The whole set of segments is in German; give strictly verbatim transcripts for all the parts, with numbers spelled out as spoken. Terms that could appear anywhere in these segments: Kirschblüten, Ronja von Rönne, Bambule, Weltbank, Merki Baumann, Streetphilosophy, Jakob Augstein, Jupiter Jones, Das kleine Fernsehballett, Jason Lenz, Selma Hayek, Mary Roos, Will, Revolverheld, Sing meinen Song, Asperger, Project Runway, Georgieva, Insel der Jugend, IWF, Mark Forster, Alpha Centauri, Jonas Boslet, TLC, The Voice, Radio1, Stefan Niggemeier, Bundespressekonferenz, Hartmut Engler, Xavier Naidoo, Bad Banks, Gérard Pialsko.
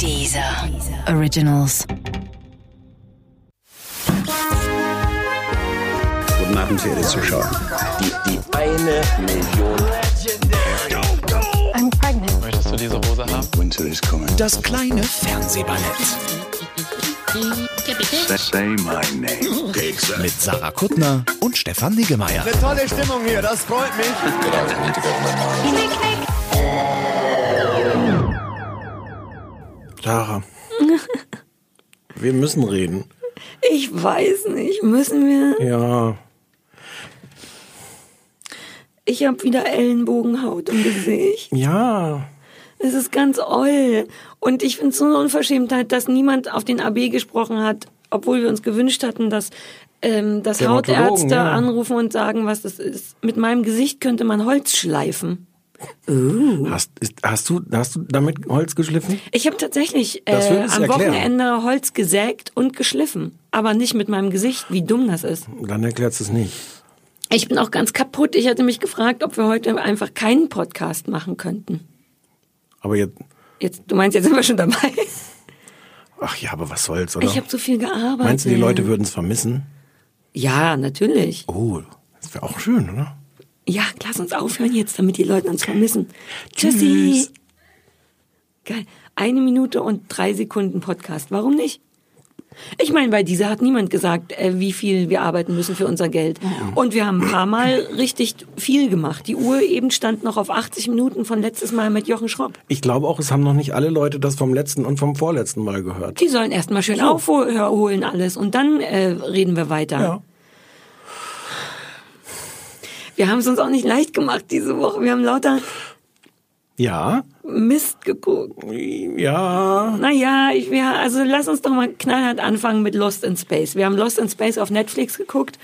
Dieser Originals. Guten Abend, verehrte Zuschauer. Die, die eine Million. I'm pregnant. Möchtest du diese Hose haben? Winter is coming. Das kleine Fernsehballett. Say my name. Mit Sarah Kuttner und Stefan Niggemeier. Eine tolle Stimmung hier, das freut mich. Knick, knick. Sarah, wir müssen reden. Ich weiß nicht, müssen wir? Ja. Ich habe wieder Ellenbogenhaut im Gesicht. Ja. Es ist ganz oll. Und ich finde es so eine Unverschämtheit, dass niemand auf den A B gesprochen hat, obwohl wir uns gewünscht hatten, dass, ähm, dass Hautärzte ja. anrufen und sagen, was das ist. Mit meinem Gesicht könnte man Holz schleifen. Uh. Hast, ist, hast, du, hast du damit Holz geschliffen? Ich habe tatsächlich äh, am erklären. Wochenende Holz gesägt und geschliffen. Aber nicht mit meinem Gesicht, wie dumm das ist. Dann erklärst du es nicht. Ich bin auch ganz kaputt. Ich hatte mich gefragt, ob wir heute einfach keinen Podcast machen könnten. Aber jetzt... jetzt du meinst, jetzt sind wir schon dabei? Ach ja, aber was soll's, oder? Ich habe so viel gearbeitet. Meinst du, die Leute würden es vermissen? Ja, natürlich. Oh, das wäre auch schön, oder? Ja, lass uns aufhören jetzt, damit die Leute uns vermissen. Tschüssi. Tschüss. Geil. Eine Minute und drei Sekunden Podcast. Warum nicht? Ich meine, bei dieser hat niemand gesagt, wie viel wir arbeiten müssen für unser Geld. Und wir haben ein paar Mal richtig viel gemacht. Die Uhr eben stand noch auf achtzig Minuten von letztes Mal mit Jochen Schropp. Ich glaube auch, es haben noch nicht alle Leute das vom letzten und vom vorletzten Mal gehört. Die sollen erstmal schön so. Aufholen alles und dann äh, reden wir weiter. Ja. Wir haben es uns auch nicht leicht gemacht diese Woche. Wir haben lauter ja. Mist geguckt. Ja. Naja, ich, ja, also lass uns doch mal knallhart anfangen mit Lost in Space. Wir haben Lost in Space auf Netflix geguckt.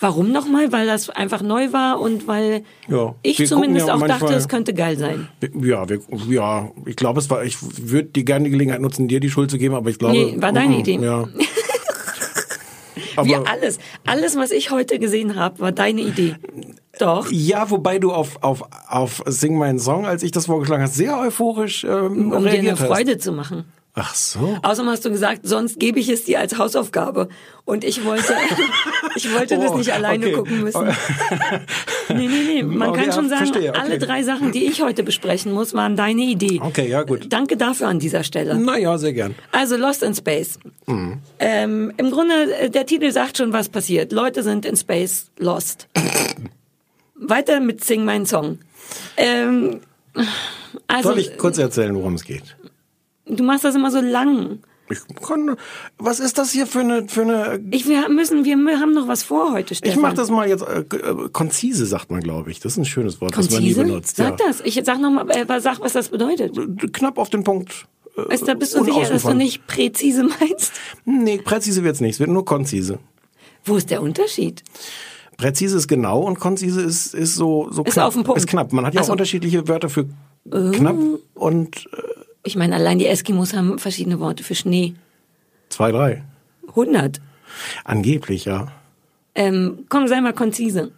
Warum nochmal? Weil das einfach neu war und weil ja. ich wir zumindest ja auch manchmal, dachte, es könnte geil sein. Ja, wir, ja. ich glaube, es war. ich würde dir gerne die Gelegenheit nutzen, dir die Schuld zu geben, aber ich glaube... Nee, war deine mm, Idee. Ja. Wir alles. Alles, was ich heute gesehen habe, war deine Idee. Doch. Ja, wobei du auf, auf, auf Sing meinen Song, als ich das vorgeschlagen habe, sehr euphorisch ähm, um reagiert dir eine hast. Freude zu machen. Ach so. Außerdem hast du gesagt, sonst gebe ich es dir als Hausaufgabe. Und ich wollte, ich wollte oh, das nicht alleine okay. gucken müssen. Nee, nee, nee. Man okay, kann schon sagen, verstehe, okay. alle drei Sachen, die ich heute besprechen muss, waren deine Idee. Okay, ja, gut. Danke dafür an dieser Stelle. Na ja, sehr gern. Also Lost in Space. Mhm. Ähm, im Grunde, der Titel sagt schon, was passiert. Leute sind in Space lost. Weiter mit Sing meinen Song. Ähm, also, soll ich kurz erzählen, worum es geht? Du machst das immer so lang. Ich kann, was ist das hier für eine... Für eine ich, wir, müssen, wir haben noch was vor heute, Stefan. Ich mach das mal jetzt... Äh, konzise sagt man, glaube ich. Das ist ein schönes Wort, konzise? Das man nie benutzt. Sag ja. das. Ich sag nochmal, äh, sag, was das bedeutet. Knapp auf den Punkt. Äh, weißt, da bist du sicher, dass du nicht präzise meinst? Nee, präzise wird's nicht. Es wird nur konzise. Wo ist der Unterschied? Präzise ist genau und konzise ist, ist so, so ist knapp. Auf den Punkt. Ist knapp. Man hat ja Ach auch so. unterschiedliche Wörter für uh. knapp und... Äh, ich meine, allein die Eskimos haben verschiedene Worte für Schnee. Zwei, drei. Hundert. Angeblich, ja. Ähm, komm, sei mal konzise.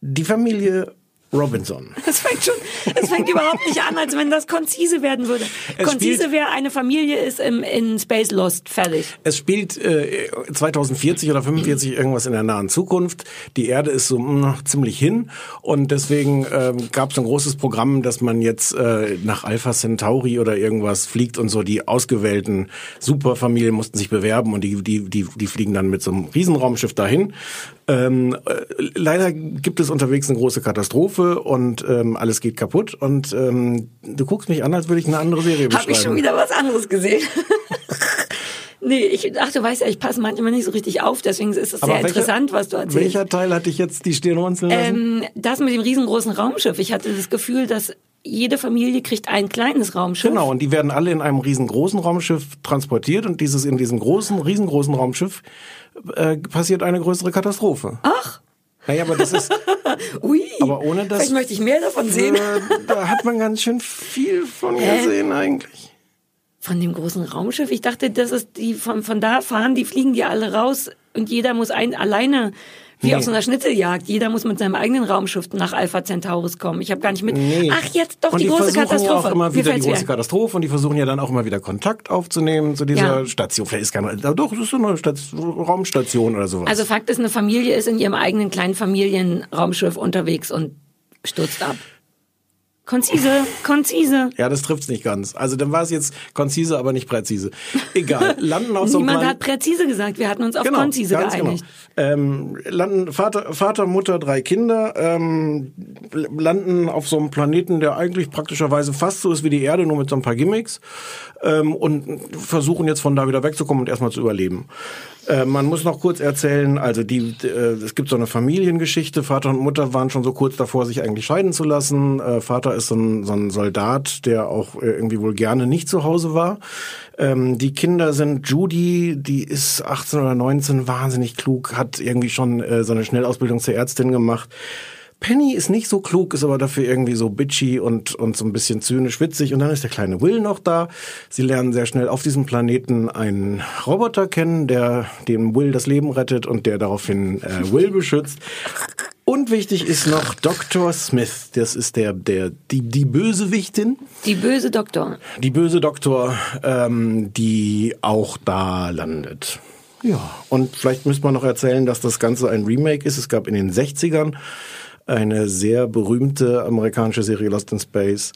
Die Familie Robinson. Es fängt schon, es fängt überhaupt nicht an, als wenn das konzise werden würde. Es konzise wäre, eine Familie ist im, in Space Lost, fertig. Es spielt äh, zwanzig vierzig oder fünfundvierzig irgendwas in der nahen Zukunft. Die Erde ist so mh, ziemlich hin und deswegen ähm, gab es ein großes Programm, dass man jetzt äh, nach Alpha Centauri oder irgendwas fliegt und so. Die ausgewählten Superfamilien mussten sich bewerben und die, die, die, die fliegen dann mit so einem Riesenraumschiff dahin. Ähm, äh, leider gibt es unterwegs eine große Katastrophe und ähm, alles geht kaputt und ähm, du guckst mich an, als würde ich eine andere Serie beschreiben. Hab ich schon wieder was anderes gesehen? Nee, ich, ach du weißt ja, ich passe manchmal nicht so richtig auf, deswegen ist es sehr welcher, interessant, was du erzählst. Welcher Teil hatte ich jetzt die Stirn runzeln lassen? Ähm, das mit dem riesengroßen Raumschiff. Ich hatte das Gefühl, dass jede Familie kriegt ein kleines Raumschiff. Genau, und die werden alle in einem riesengroßen Raumschiff transportiert und dieses in diesem großen, riesengroßen Raumschiff äh, passiert eine größere Katastrophe. Ach! Naja, aber das ist... Ui, aber ohne das, vielleicht möchte ich mehr davon sehen. Äh, da hat man ganz schön viel von Hä? gesehen eigentlich. Von dem großen Raumschiff? Ich dachte, das ist die von, von da fahren, die fliegen die alle raus und jeder muss ein, alleine... Wie nee. Auf so einer Schnitzeljagd. Jeder muss mit seinem eigenen Raumschiff nach Alpha Centauris kommen. Ich habe gar nicht mit... Nee. Ach, jetzt doch, und die, die große Katastrophe. Auch immer wieder die große Katastrophe. Und die versuchen ja dann auch immer wieder Kontakt aufzunehmen zu dieser ja. Station. Vielleicht ist keine... Doch, das ist so eine Station, Raumstation oder sowas. Also Fakt ist, eine Familie ist in ihrem eigenen kleinen Familienraumschiff unterwegs und stürzt ab. Konzise, konzise. Ja, das trifft's nicht ganz. Also dann war es jetzt konzise, aber nicht präzise. Egal, landen auf so einem... Niemand hat präzise gesagt, wir hatten uns auf genau, konzise geeinigt. Genau. Ähm, landen Vater, Vater, Mutter, drei Kinder, ähm, landen auf so einem Planeten, der eigentlich praktischerweise fast so ist wie die Erde, nur mit so ein paar Gimmicks, ähm, und versuchen jetzt von da wieder wegzukommen und erstmal zu überleben. Äh, man muss noch kurz erzählen, also die, äh, es gibt so eine Familiengeschichte, Vater und Mutter waren schon so kurz davor, sich eigentlich scheiden zu lassen, äh, Vater ist so ein, so ein Soldat, der auch äh, irgendwie wohl gerne nicht zu Hause war. Ähm, die Kinder sind Judy, die ist achtzehn oder neunzehn, wahnsinnig klug, hat irgendwie schon äh, so eine Schnellausbildung zur Ärztin gemacht. Penny ist nicht so klug, ist aber dafür irgendwie so bitchy und und so ein bisschen zynisch witzig. Und dann ist der kleine Will noch da. Sie lernen sehr schnell auf diesem Planeten einen Roboter kennen, der dem Will das Leben rettet und der daraufhin äh, Will beschützt. Und wichtig ist noch Doktor Smith. Das ist der, der, die, die Bösewichtin. Die böse Doktor. Die böse Doktor, ähm, die auch da landet. Ja. Und vielleicht müsste man noch erzählen, dass das Ganze ein Remake ist. Es gab in den sechzigern eine sehr berühmte amerikanische Serie Lost in Space,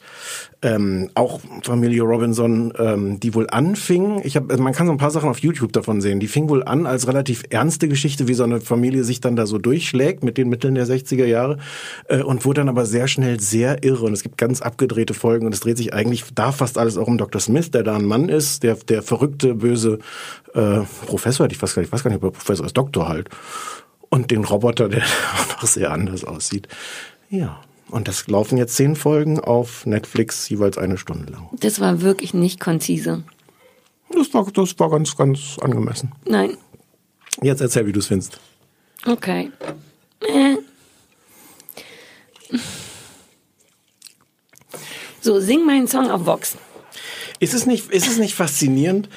ähm, auch Familie Robinson, ähm, die wohl anfing, ich hab, man kann so ein paar Sachen auf YouTube davon sehen, die fing wohl an als relativ ernste Geschichte, wie so eine Familie sich dann da so durchschlägt mit den Mitteln der sechziger Jahre, äh, und wurde dann aber sehr schnell sehr irre und es gibt ganz abgedrehte Folgen und es dreht sich eigentlich da fast alles auch um Doktor Smith, der da ein Mann ist, der, der verrückte, böse äh, Professor, hätte ich fast gar nicht, ich weiß gar nicht, ob er Professor ist, Doktor halt. Und den Roboter, der auch noch sehr anders aussieht. Ja, und das laufen jetzt zehn Folgen auf Netflix, jeweils eine Stunde lang. Das war wirklich nicht konzise. Das war, das war ganz, ganz angemessen. Nein. Jetzt erzähl, wie du es findest. Okay. Äh. So, sing meinen Song auf Vox. Ist es nicht, ist es nicht faszinierend,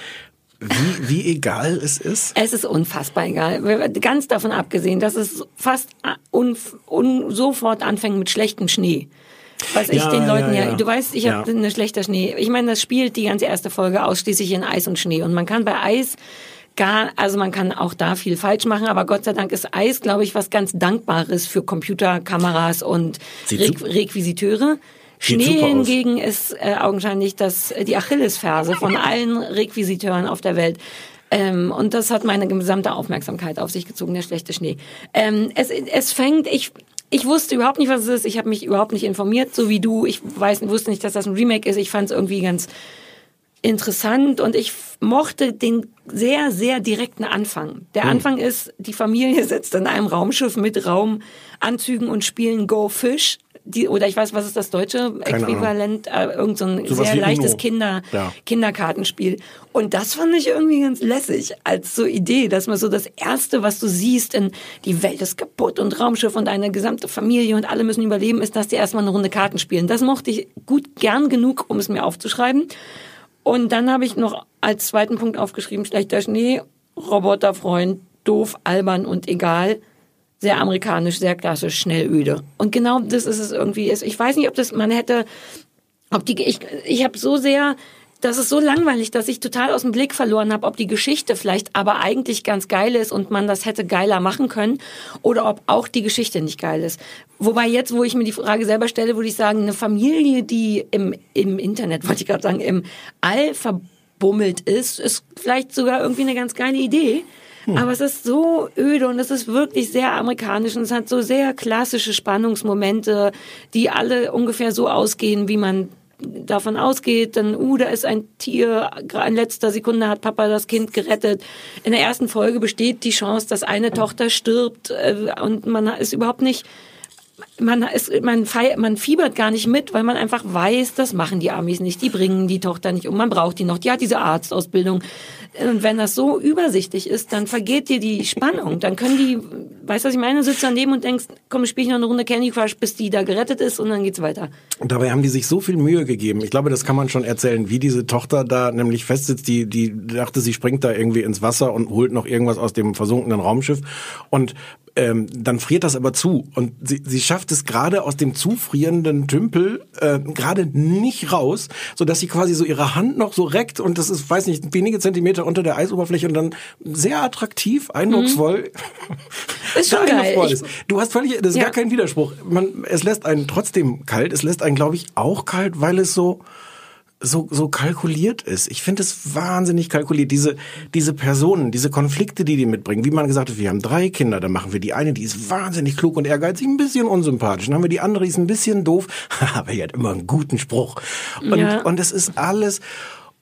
Wie, wie egal es ist? Es ist unfassbar egal. Ganz davon abgesehen, dass es fast un, un, sofort anfängt mit schlechtem Schnee. Was ich ja, den Leuten ja, ja, ja... Du weißt, ich ja. habe eine schlechter Schnee. Ich meine, das spielt die ganze erste Folge ausschließlich in Eis und Schnee. Und man kann bei Eis gar... Also man kann auch da viel falsch machen, aber Gott sei Dank ist Eis, glaube ich, was ganz Dankbares für Computer, Kameras und Re Requisiteure. Schnee hingegen ist äh, augenscheinlich das, die Achillesferse von allen Requisiteuren auf der Welt. Ähm, und das hat meine gesamte Aufmerksamkeit auf sich gezogen, der schlechte Schnee. Ähm, es, es fängt, ich, ich wusste überhaupt nicht, was es ist. Ich habe mich überhaupt nicht informiert, so wie du. Ich weiß, wusste nicht, dass das ein Remake ist. Ich fand es irgendwie ganz interessant und ich mochte den sehr, sehr direkten Anfang. Der hm. Anfang ist, die Familie sitzt in einem Raumschiff mit Raumanzügen und spielen Go Fish. Die, oder ich weiß, was ist das deutsche Keine Äquivalent? Äh, irgend so ein Sowas sehr leichtes Kinder, ja. Kinderkartenspiel. Und das fand ich irgendwie ganz lässig als so Idee, dass man so das Erste, was du siehst in die Welt ist kaputt und Raumschiff und eine gesamte Familie und alle müssen überleben, ist, dass die erstmal eine Runde Karten spielen. Das mochte ich gut gern genug, um es mir aufzuschreiben. Und dann habe ich noch als zweiten Punkt aufgeschrieben, schlechter Schnee, Roboterfreund, doof, albern und egal. Sehr amerikanisch, sehr klassisch, schnell öde. Und genau das ist es irgendwie. Ich weiß nicht, ob das man hätte, ob die ich ich habe so sehr, das ist so langweilig, dass ich total aus dem Blick verloren habe, ob die Geschichte vielleicht aber eigentlich ganz geil ist und man das hätte geiler machen können oder ob auch die Geschichte nicht geil ist. Wobei jetzt, wo ich mir die Frage selber stelle, würde ich sagen, eine Familie, die im im Internet, wollte ich gerade sagen, im All verbummelt ist, ist vielleicht sogar irgendwie eine ganz geile Idee. Hm. Aber es ist so öde und es ist wirklich sehr amerikanisch und es hat so sehr klassische Spannungsmomente, die alle ungefähr so ausgehen, wie man davon ausgeht. Dann, uh, da ist ein Tier, in letzter Sekunde hat Papa das Kind gerettet. In der ersten Folge besteht die Chance, dass eine Tochter stirbt und man ist überhaupt nicht... Man, ist, man, man fiebert gar nicht mit, weil man einfach weiß, das machen die Amis nicht. Die bringen die Tochter nicht um, man braucht die noch. Die hat diese Arztausbildung. Und wenn das so übersichtlich ist, dann vergeht dir die Spannung. Dann können die, weißt du, was ich meine, sitzt daneben und denkst, komm, spiel ich noch eine Runde Candy Crush, bis die da gerettet ist und dann geht's weiter. Dabei haben die sich so viel Mühe gegeben. Ich glaube, das kann man schon erzählen, wie diese Tochter da nämlich festsitzt. Die, die dachte, sie springt da irgendwie ins Wasser und holt noch irgendwas aus dem versunkenen Raumschiff. Und ähm, dann friert das aber zu. Und sie, sie schafft es gerade aus dem zufrierenden Tümpel äh, gerade nicht raus, sodass sie quasi so ihre Hand noch so reckt und das ist, weiß nicht, wenige Zentimeter unter der Eisoberfläche und dann sehr attraktiv, eindrucksvoll. Mhm. Ist schon geil. Ist. Du hast völlig, das ist ja. gar kein Widerspruch. Man, es lässt einen trotzdem kalt, es lässt einen, glaube ich, auch kalt, weil es so... so so kalkuliert ist. Ich finde es wahnsinnig kalkuliert, diese diese Personen, diese Konflikte, die die mitbringen. Wie man gesagt hat, wir haben drei Kinder, dann machen wir die eine, die ist wahnsinnig klug und ehrgeizig, ein bisschen unsympathisch. Dann haben wir die andere, die ist ein bisschen doof, aber die hat immer einen guten Spruch. Und ja. und das ist alles.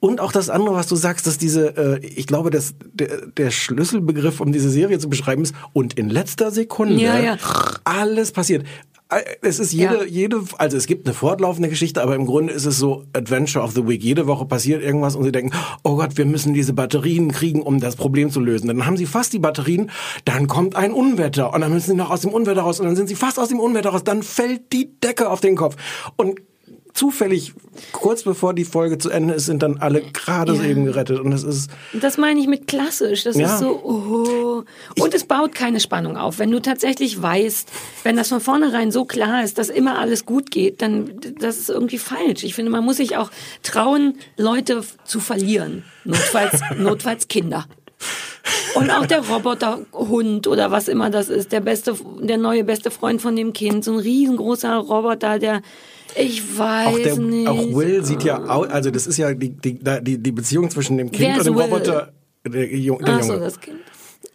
Und auch das andere, was du sagst, dass diese, äh, ich glaube, dass der, der Schlüsselbegriff, um diese Serie zu beschreiben, ist, und in letzter Sekunde ja, ja. alles passiert. Es ist jede, ja. jede, also es gibt eine fortlaufende Geschichte, aber im Grunde ist es so Adventure of the Week. Jede Woche passiert irgendwas und sie denken, oh Gott, wir müssen diese Batterien kriegen, um das Problem zu lösen. Dann haben sie fast die Batterien, dann kommt ein Unwetter und dann müssen sie noch aus dem Unwetter raus und dann sind sie fast aus dem Unwetter raus, dann fällt die Decke auf den Kopf. Und zufällig, kurz bevor die Folge zu Ende ist, sind dann alle gerade ja. so eben gerettet. Und das ist. Das meine ich mit klassisch. Das ja. ist so, oh. Und ich, es baut keine Spannung auf. Wenn du tatsächlich weißt, wenn das von vornherein so klar ist, dass immer alles gut geht, dann das ist irgendwie falsch. Ich finde, man muss sich auch trauen, Leute zu verlieren. Notfalls, notfalls Kinder. Und auch der Roboterhund oder was immer das ist, der beste, der neue beste Freund von dem Kind, so ein riesengroßer Roboter, der, ich weiß auch der, nicht. Auch Will sieht ja aus, also das ist ja die, die, die, die Beziehung zwischen dem Kind Wer und dem Will? Roboter, der, Jung, der Ach so, Junge. Das Kind.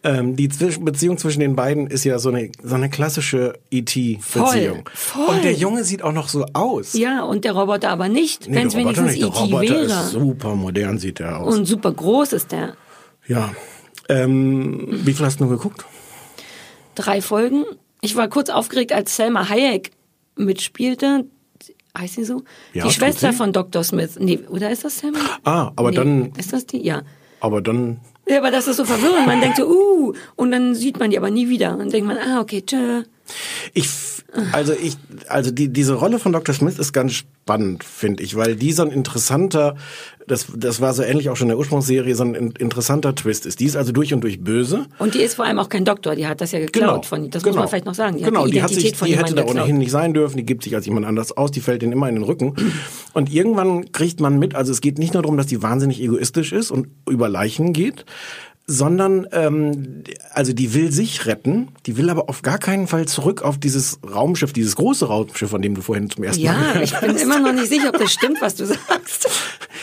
Ähm, die Zwischen- Beziehung zwischen den beiden ist ja so eine, so eine klassische E T-Beziehung. Voll, voll. Und der Junge sieht auch noch so aus. Ja, und der Roboter aber nicht, nee, wenn es wenigstens E T wäre. Der Roboter ist super modern, sieht der aus. Und super groß ist der. Ja. Ähm, wie viel hast du geguckt? Drei Folgen. Ich war kurz aufgeregt, als Selma Hayek mitspielte. Heißt sie so? Ja, die Schwester von Doktor Smith. Nee, oder ist das Selma? Ah, aber nee. Dann... Ist das die? Ja. Aber dann... Ja, aber das ist so verwirrend. Man denkt so, uh, und dann sieht man die aber nie wieder. Dann denkt man, ah, okay, tschö. Ich, also ich, also die, diese Rolle von Doktor Smith ist ganz spannend, finde ich, weil die so ein interessanter, das, das war so ähnlich auch schon in der Ursprungsserie, so ein interessanter Twist ist. Die ist also durch und durch böse. Und die ist vor allem auch kein Doktor, die hat das ja geklaut genau, von, das genau. muss man vielleicht noch sagen. Die genau, hat die, die, hat sich, die hätte da geklaut. Ohnehin nicht sein dürfen, die gibt sich als jemand anders aus, die fällt denen immer in den Rücken. Und irgendwann kriegt man mit, also es geht nicht nur darum, dass die wahnsinnig egoistisch ist und über Leichen geht, sondern ähm, also die will sich retten, die will aber auf gar keinen Fall zurück auf dieses Raumschiff, dieses große Raumschiff, von dem du vorhin zum ersten ja, Mal... Ja, ich bin immer noch nicht sicher, ob das stimmt, was du sagst.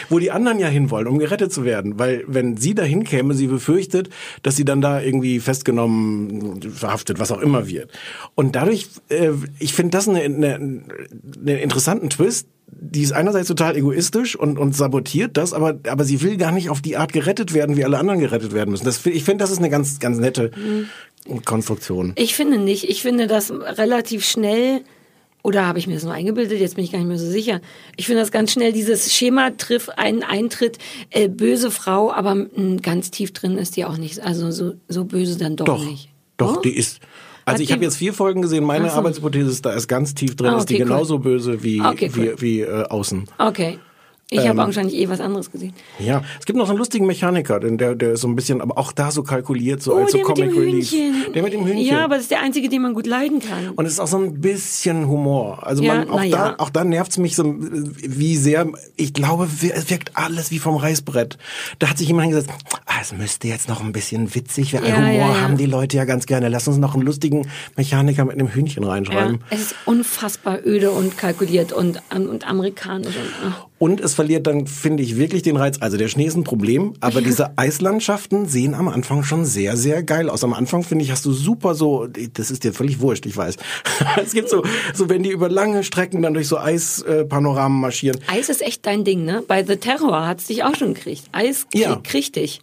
Wo die anderen ja hinwollen, um gerettet zu werden, weil wenn sie da hinkäme, sie befürchtet, dass sie dann da irgendwie festgenommen, verhaftet, was auch immer wird. Und dadurch, äh, ich finde das einen eine, eine interessanten Twist. Die ist einerseits total egoistisch und, und sabotiert das, aber, aber sie will gar nicht auf die Art gerettet werden, wie alle anderen gerettet werden müssen. Das, ich finde, das ist eine ganz, ganz nette Konstruktion. Ich finde nicht. Ich finde das relativ schnell, oder habe ich mir das nur eingebildet? Jetzt bin ich gar nicht mehr so sicher. Ich finde das ganz schnell, dieses Schema trifft einen Eintritt, äh, böse Frau, aber äh, ganz tief drin ist die auch nicht. Also so, so böse dann doch, doch nicht. Doch, oh? Die ist... Also ich habe jetzt vier Folgen gesehen, meine so. Arbeitshypothese ist, da ist ganz tief drin, ah, okay, ist die genauso cool. böse wie, okay, cool. wie, wie äh, außen. Okay, ich ähm, habe wahrscheinlich eh was anderes gesehen. Ja, es gibt noch so einen lustigen Mechaniker, der, der ist so ein bisschen, aber auch da so kalkuliert, so oh, als so Comic Relief. Der mit dem Hühnchen. Ja, aber das ist der einzige, den man gut leiden kann. Und es ist auch so ein bisschen Humor. Also ja, man, auch, ja. da, auch da nervt es mich so, wie sehr, ich glaube, es wirkt alles wie vom Reißbrett. Da hat sich jemand hingesetzt... Es müsste jetzt noch ein bisschen witzig werden. Ja, Humor ja, ja. haben die Leute ja ganz gerne. Lass uns noch einen lustigen Mechaniker mit einem Hühnchen reinschreiben. Ja, es ist unfassbar öde und kalkuliert und, und amerikanisch. Und, und es verliert dann, finde ich, wirklich den Reiz. Also der Schnee ist ein Problem, aber ja. diese Eislandschaften sehen am Anfang schon sehr, sehr geil aus. Am Anfang, finde ich, hast du super so, das ist dir völlig wurscht, ich weiß. Es gibt so, so, wenn die über lange Strecken dann durch so Eispanoramen marschieren. Eis ist echt dein Ding, ne? Bei The Terror hat es dich auch schon gekriegt. Eis krieg, ja. krieg dich.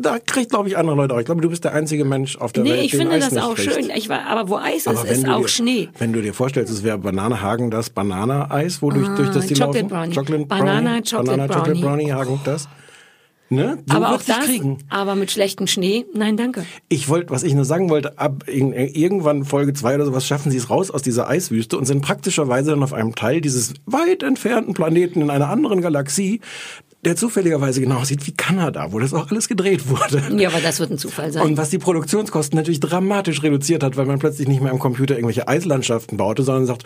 Da kriegt, glaube ich, andere Leute auch. Ich glaube, du bist der einzige Mensch auf der nee, Welt, den Eis Nee, ich finde das auch kriegt. Schön. Ich war, aber wo Eis aber ist, ist auch dir, Schnee. Wenn du dir vorstellst, es wäre Banane-Hagen, das Banana-Eis, wodurch ah, durch das die Chocolate laufen. Brownie. Chocolate Banana, Brownie. Chocolate Banana, Chocolate Brownie, Brownie Hagen, das. Ne? So aber auch das, kriegen. Aber mit schlechtem Schnee, nein, danke. Ich wollte, was ich nur sagen wollte, ab in, irgendwann Folge zwei oder sowas schaffen sie es raus aus dieser Eiswüste und sind praktischerweise dann auf einem Teil dieses weit entfernten Planeten in einer anderen Galaxie, der zufälligerweise genau sieht wie Kanada, wo das auch alles gedreht wurde. Ja, aber das wird ein Zufall sein. Und was die Produktionskosten natürlich dramatisch reduziert hat, weil man plötzlich nicht mehr am Computer irgendwelche Eislandschaften baute, sondern sagt,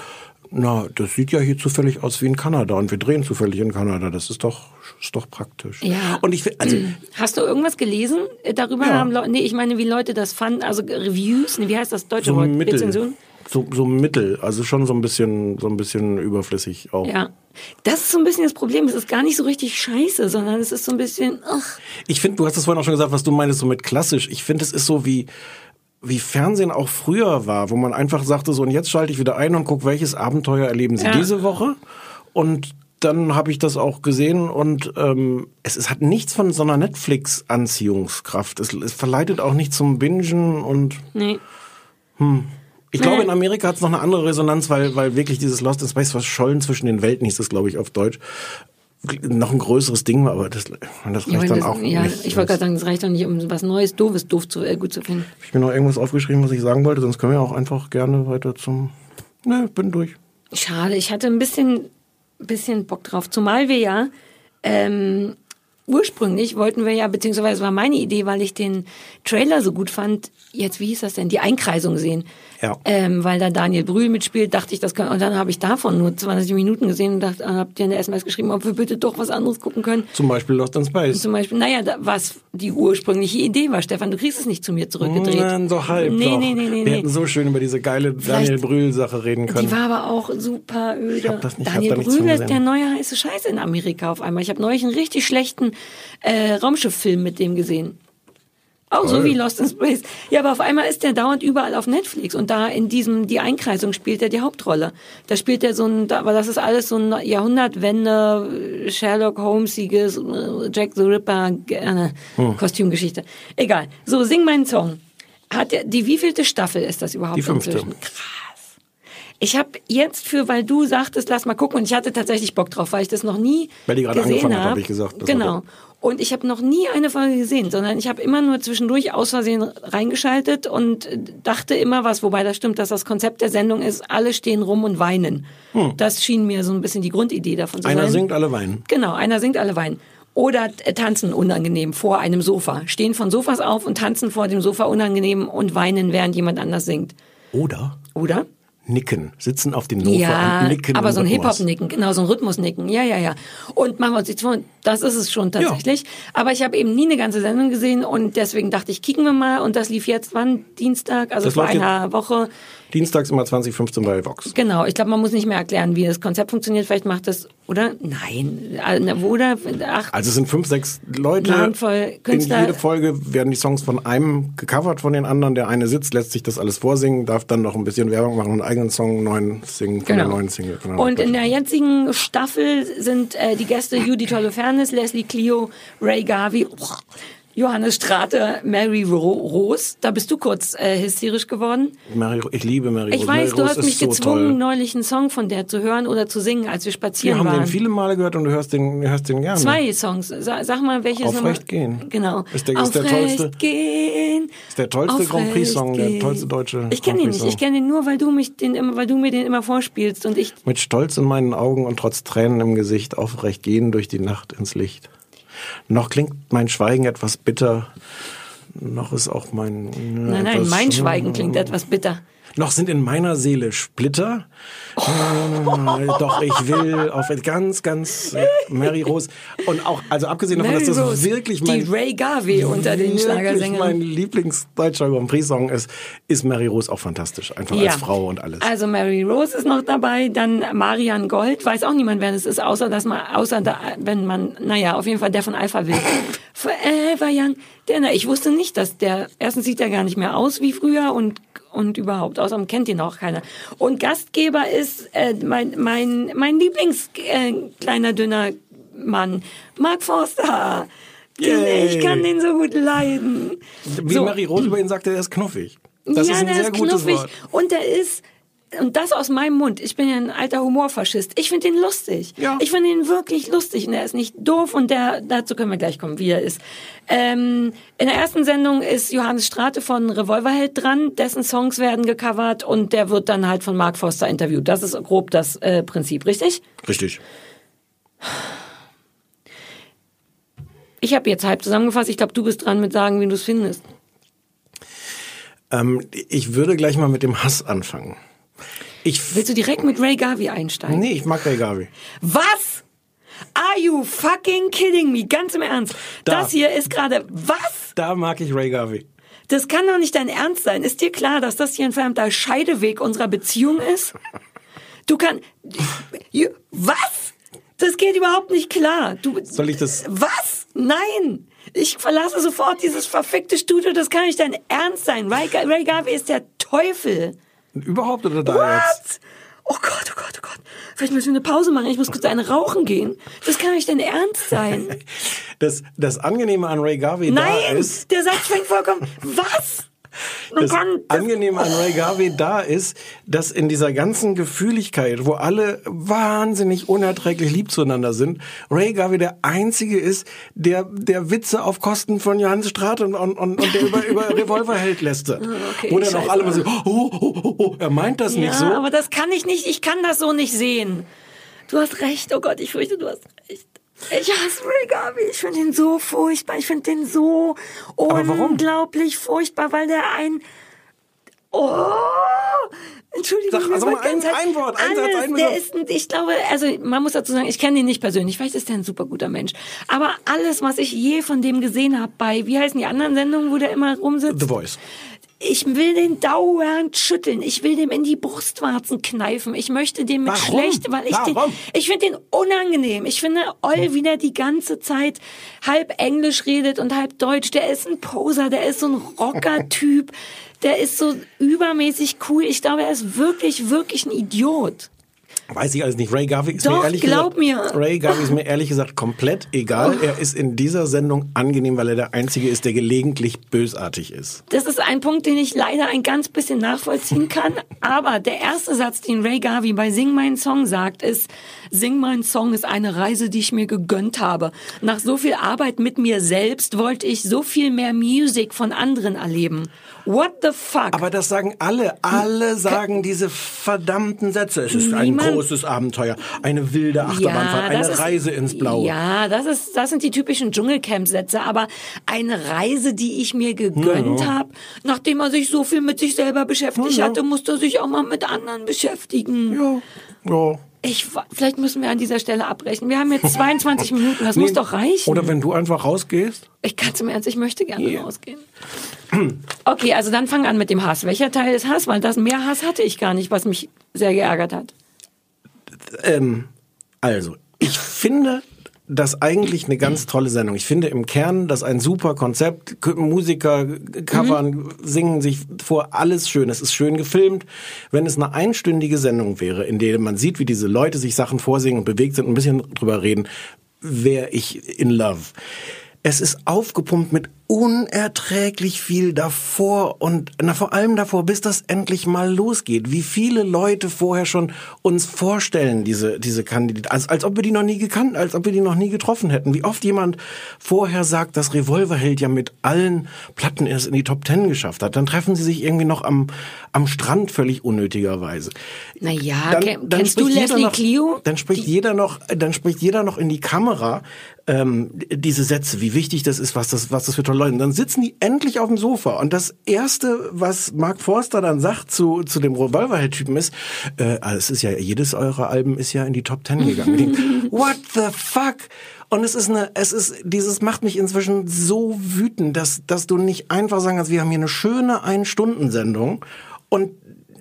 na, das sieht ja hier zufällig aus wie in Kanada und wir drehen zufällig in Kanada. Das ist doch, ist doch praktisch. Ja. Und ich, also, hast du irgendwas gelesen darüber? Ja. Haben Leute, nee, ich meine, wie Leute das fanden, also Reviews, nee, wie heißt das deutsche so Wort? Mittel. Rezension? So, so mittel, also schon so ein bisschen, so ein bisschen überflüssig auch. Ja, das ist so ein bisschen das Problem. Es ist gar nicht so richtig scheiße, sondern es ist so ein bisschen, ach. Ich finde, du hast es vorhin auch schon gesagt, was du meinst, so mit klassisch. Ich finde, es ist so wie, wie Fernsehen auch früher war, wo man einfach sagte, so und jetzt schalte ich wieder ein und gucke, welches Abenteuer erleben Sie ja. diese Woche. Und dann habe ich das auch gesehen und ähm, es, es hat nichts von so einer Netflix-Anziehungskraft. Es, es verleitet auch nicht zum Bingen und... Nee. Hm. Ich glaube, in Amerika hat es noch eine andere Resonanz, weil, weil wirklich dieses Lost in Space, was Schollen zwischen den Welten hieß das, glaube ich, auf Deutsch, noch ein größeres Ding war, aber das, das reicht ja, dann das, auch ja, nicht. Ich wollte gerade sagen, das reicht doch nicht, um was Neues, Doofes, doof zu, äh, gut zu finden. Hab ich mir noch irgendwas aufgeschrieben, was ich sagen wollte, sonst können wir auch einfach gerne weiter zum... Ne, bin durch. Schade, ich hatte ein bisschen, bisschen Bock drauf, zumal wir ja... Ähm, ursprünglich wollten wir ja, beziehungsweise war meine Idee, weil ich den Trailer so gut fand, jetzt, wie hieß das denn, die Einkreisung sehen. Ja. Ähm, weil da Daniel Brühl mitspielt, dachte ich, das kann, und dann habe ich davon nur zwanzig Minuten gesehen und dachte, hab dir eine S M S geschrieben, ob wir bitte doch was anderes gucken können. Zum Beispiel Lost in Space. Zum Beispiel, naja, da, was die ursprüngliche Idee war, Stefan, du kriegst es nicht zu mir zurückgedreht. Nein, so halb nee, doch. Nee, nee, nee, wir nee. hätten so schön über diese geile Vielleicht, Daniel Brühl-Sache reden können. Die war aber auch super öde. Ich hab das nicht, Daniel hab da nichts Brühl ist der neue heiße Scheiß in Amerika auf einmal. Ich habe neulich einen richtig schlechten Äh, Raumschifffilm mit dem gesehen. Auch so wie Lost in Space. Ja, aber auf einmal ist der dauernd überall auf Netflix und da in diesem, die Einkreisung spielt er die Hauptrolle. Da spielt er so ein, aber das ist alles so ein Jahrhundertwende, Sherlock Holmesiges, Jack the Ripper, äh, hm. Kostümgeschichte. Egal. So, Sing meinen Song. Hat der, die wievielte Staffel ist das überhaupt? Die fünfte. Inzwischen? Krass. Ich habe jetzt für, weil du sagtest, lass mal gucken, und ich hatte tatsächlich Bock drauf, weil ich das noch nie gesehen habe. Weil die gerade angefangen hat, habe ich gesagt. Genau. Und ich habe noch nie eine Folge gesehen, sondern ich habe immer nur zwischendurch aus Versehen reingeschaltet und dachte immer was, wobei das stimmt, dass das Konzept der Sendung ist, alle stehen rum und weinen. Hm. Das schien mir so ein bisschen die Grundidee davon zu sein. Einer singt, alle weinen. Genau, einer singt, alle weinen. Oder tanzen unangenehm vor einem Sofa. Stehen von Sofas auf und tanzen vor dem Sofa unangenehm und weinen, während jemand anders singt. Oder? Oder? Nicken, sitzen auf dem Sofa ja, und nicken. Ja, aber so ein Hip-Hop-Nicken, genau, so ein Rhythmus-Nicken, ja, ja, ja. Und machen wir uns jetzt vor, das ist es schon tatsächlich. Ja. Aber ich habe eben nie eine ganze Sendung gesehen und deswegen dachte ich, kicken wir mal. Und das lief jetzt, wann? Dienstag, also das vor einer Woche. Dienstags immer zwanzig Uhr fünfzehn bei Vox. Genau, ich glaube, man muss nicht mehr erklären, wie das Konzept funktioniert. Vielleicht macht das, oder? Nein. Oder? Ach, also es sind fünf, sechs Leute. Voll Künstler. In jede Folge werden die Songs von einem gecovert, von den anderen. Der eine sitzt, lässt sich das alles vorsingen, darf dann noch ein bisschen Werbung machen und eigenen Song, neuen Singen, von genau. der neuen Single. Genau. Und in der jetzigen Staffel sind äh, die Gäste Judith Holofernes, Leslie Clio, Rea Garvey, Johannes Strate, Mary Roos. Da bist du kurz äh, hysterisch geworden. Mary, ich liebe Mary Roos. Ich weiß, Mary du hast mich so gezwungen, toll. neulich einen Song von der zu hören oder zu singen, als wir spazieren waren. Wir haben waren. den viele Male gehört und du hörst den, du hörst den gerne. Zwei Songs. Sag, sag mal, welches Aufrecht nochmal? Gehen. Genau. Ist der, ist der tollste, gehen. Ist der tollste Aufrecht Grand Prix-Song, gehen. der tollste deutsche Ich kenne ihn nicht. Ich kenne ihn nur, weil du, mich den, weil du mir den immer vorspielst. Und ich mit Stolz in meinen Augen und trotz Tränen im Gesicht aufrecht gehen durch die Nacht ins Licht. Noch klingt mein Schweigen etwas bitter, noch ist auch mein... Nein, nein, mein Schweigen klingt etwas bitter. Noch sind in meiner Seele Splitter. Oh. Äh, doch ich will auf ganz, ganz äh, Mary Roos. Und auch, also abgesehen davon, Mary dass das Rose, wirklich mein... Die Rea Garvey unter den Schlagersängern. Mein Lieblingsdeutscher Grand Prix-Song ist, ist Mary Roos auch fantastisch. Einfach ja. als Frau und alles. Also Mary Roos ist noch dabei, dann Marian Gold. Weiß auch niemand, wer das ist, außer dass man, außer da, wenn man, naja, auf jeden Fall der von Alpha will. Forever Young. Der, na, ich wusste nicht, dass der, erstens sieht er gar nicht mehr aus wie früher und und überhaupt. Außerdem kennt ihn auch keiner. Und Gastgeber ist äh, mein, mein, mein Lieblings äh, kleiner, dünner Mann, Mark Forster. Den, ich kann den so gut leiden. Wie so. Mary Roth über ihn sagte, er ist knuffig. Das ja, ist ein der sehr ist gutes knuffig. Wort. Und er ist, und das aus meinem Mund, ich bin ja ein alter Humorfaschist, ich finde ihn lustig. Ja. Ich finde ihn wirklich lustig und er ist nicht doof und der, dazu können wir gleich kommen, wie er ist. Ähm, in der ersten Sendung ist Johannes Strate von Revolverheld dran, dessen Songs werden gecovert und der wird dann halt von Mark Forster interviewt. Das ist grob das äh, Prinzip, richtig? Richtig. Ich habe jetzt halb zusammengefasst. Ich glaube, du bist dran mit sagen, wie du es findest. Ähm, ich würde gleich mal mit dem Hass anfangen. Ich Willst du direkt mit Rea Garvey einsteigen? Nee, ich mag Rea Garvey. Was? Are you fucking kidding me? Ganz im Ernst. Da. Das hier ist gerade... Was? Da mag ich Rea Garvey. Das kann doch nicht dein Ernst sein. Ist dir klar, dass das hier ein verdammter Scheideweg unserer Beziehung ist? Du kannst... Was? Das geht überhaupt nicht klar. Du, Soll ich das... Was? Nein! Ich verlasse sofort dieses verfickte Studio. Das kann nicht dein Ernst sein. Rea Garvey ist der Teufel. Überhaupt oder da What? Jetzt? Oh Gott, oh Gott, oh Gott. Vielleicht müssen wir eine Pause machen. Ich muss kurz eine rauchen gehen. Das kann nicht dein Ernst sein. Das, das Angenehme an Rea Garvey Nein, da ist... Nein, der Satz fängt vollkommen... Was? Das Angenehme an Rea Garvey da ist, dass in dieser ganzen Gefühligkeit, wo alle wahnsinnig unerträglich lieb zueinander sind, Rea Garvey der Einzige ist, der der Witze auf Kosten von Johannes Strate und, und, und der über, über Revolverheld lästert. Okay, oder noch alle mal so, oh, oh, oh, oh, er meint das ja, nicht so. Ja, aber das kann ich nicht, ich kann das so nicht sehen. Du hast recht, oh Gott, ich fürchte, du hast recht. Ich hasse Rea Garvey, ich finde den so furchtbar, ich finde den so unglaublich furchtbar, weil der ein... Oh! Entschuldigung, Sag, also mal ein, ein Wort, ein Satz, ein der ist, ich glaube, also man muss dazu sagen, ich kenne ihn nicht persönlich, vielleicht ist er ein super guter Mensch, aber alles, was ich je von dem gesehen habe bei, wie heißen die anderen Sendungen, wo der immer rumsitzt? The Voice. Ich will den dauernd schütteln. Ich will dem in die Brustwarzen kneifen. Ich möchte dem mit Warum? schlecht, weil ich Warum? den, ich finde den unangenehm. Ich finde Oll wieder die ganze Zeit halb Englisch redet und halb Deutsch. Der ist ein Poser, der ist so ein Rocker-Typ. Der ist so übermäßig cool. Ich glaube, er ist wirklich, wirklich ein Idiot. Weiß ich alles nicht. Rea Garvey ist Doch, mir ehrlich glaub gesagt, mir. Rea Garvey ist mir ehrlich gesagt komplett egal. Er ist in dieser Sendung angenehm, weil er der Einzige ist, der gelegentlich bösartig ist. Das ist ein Punkt, den ich leider ein ganz bisschen nachvollziehen kann. Aber der erste Satz, den Rea Garvey bei Sing meinen Song sagt, ist: Sing meinen Song ist eine Reise, die ich mir gegönnt habe. Nach so viel Arbeit mit mir selbst wollte ich so viel mehr Musik von anderen erleben. What the fuck? Aber das sagen alle. Alle sagen diese verdammten Sätze. Es ist ein Niemand großes Abenteuer, eine wilde Achterbahnfahrt, ja, eine ist, Reise ins Blaue. Ja, das ist, das sind die typischen Dschungelcamp-Sätze. Aber eine Reise, die ich mir gegönnt ja. habe, nachdem er sich so viel mit sich selber beschäftigt ja. hatte, musste er sich auch mal mit anderen beschäftigen. Ja, ja. Ich, vielleicht müssen wir an dieser Stelle abbrechen. Wir haben jetzt zweiundzwanzig Minuten, das nee, muss doch reichen. Oder wenn du einfach rausgehst. Ich kann es im Ernst, ich möchte gerne yeah. rausgehen. Okay, also dann fang an mit dem Hass. Welcher Teil ist Hass? Weil das mehr Hass hatte ich gar nicht, was mich sehr geärgert hat. Ähm, also, ich finde das eigentlich eine ganz tolle Sendung. Ich finde im Kern, das ein super Konzept. Musiker covern, mhm. singen sich vor, alles schön. Es ist schön gefilmt. Wenn es eine einstündige Sendung wäre, in der man sieht, wie diese Leute sich Sachen vorsingen und bewegt sind und ein bisschen drüber reden, wäre ich in love. Es ist aufgepumpt mit unerträglich viel davor und na, vor allem davor, bis das endlich mal losgeht. Wie viele Leute vorher schon uns vorstellen, diese diese Kandidaten, als, als ob wir die noch nie gekannt, als ob wir die noch nie getroffen hätten. Wie oft jemand vorher sagt, dass Revolverheld ja mit allen Platten erst in die Top Ten geschafft hat. Dann treffen sie sich irgendwie noch am am Strand völlig unnötigerweise. Naja, dann, kenn, dann kennst du Leslie Clio? Dann spricht die, jeder noch, dann spricht jeder noch in die Kamera ähm, diese Sätze, wie wichtig das ist, was das, was das für tolle Leute. Und dann sitzen die endlich auf dem Sofa und das Erste, was Mark Forster dann sagt zu zu dem Revolverhead-Typen ist, äh, es ist ja, jedes eurer Alben ist ja in die Top Ten gegangen. Denke, what the fuck? Und es ist eine, es ist, dieses macht mich inzwischen so wütend, dass dass du nicht einfach sagen kannst, wir haben hier eine schöne Ein-Stunden-Sendung und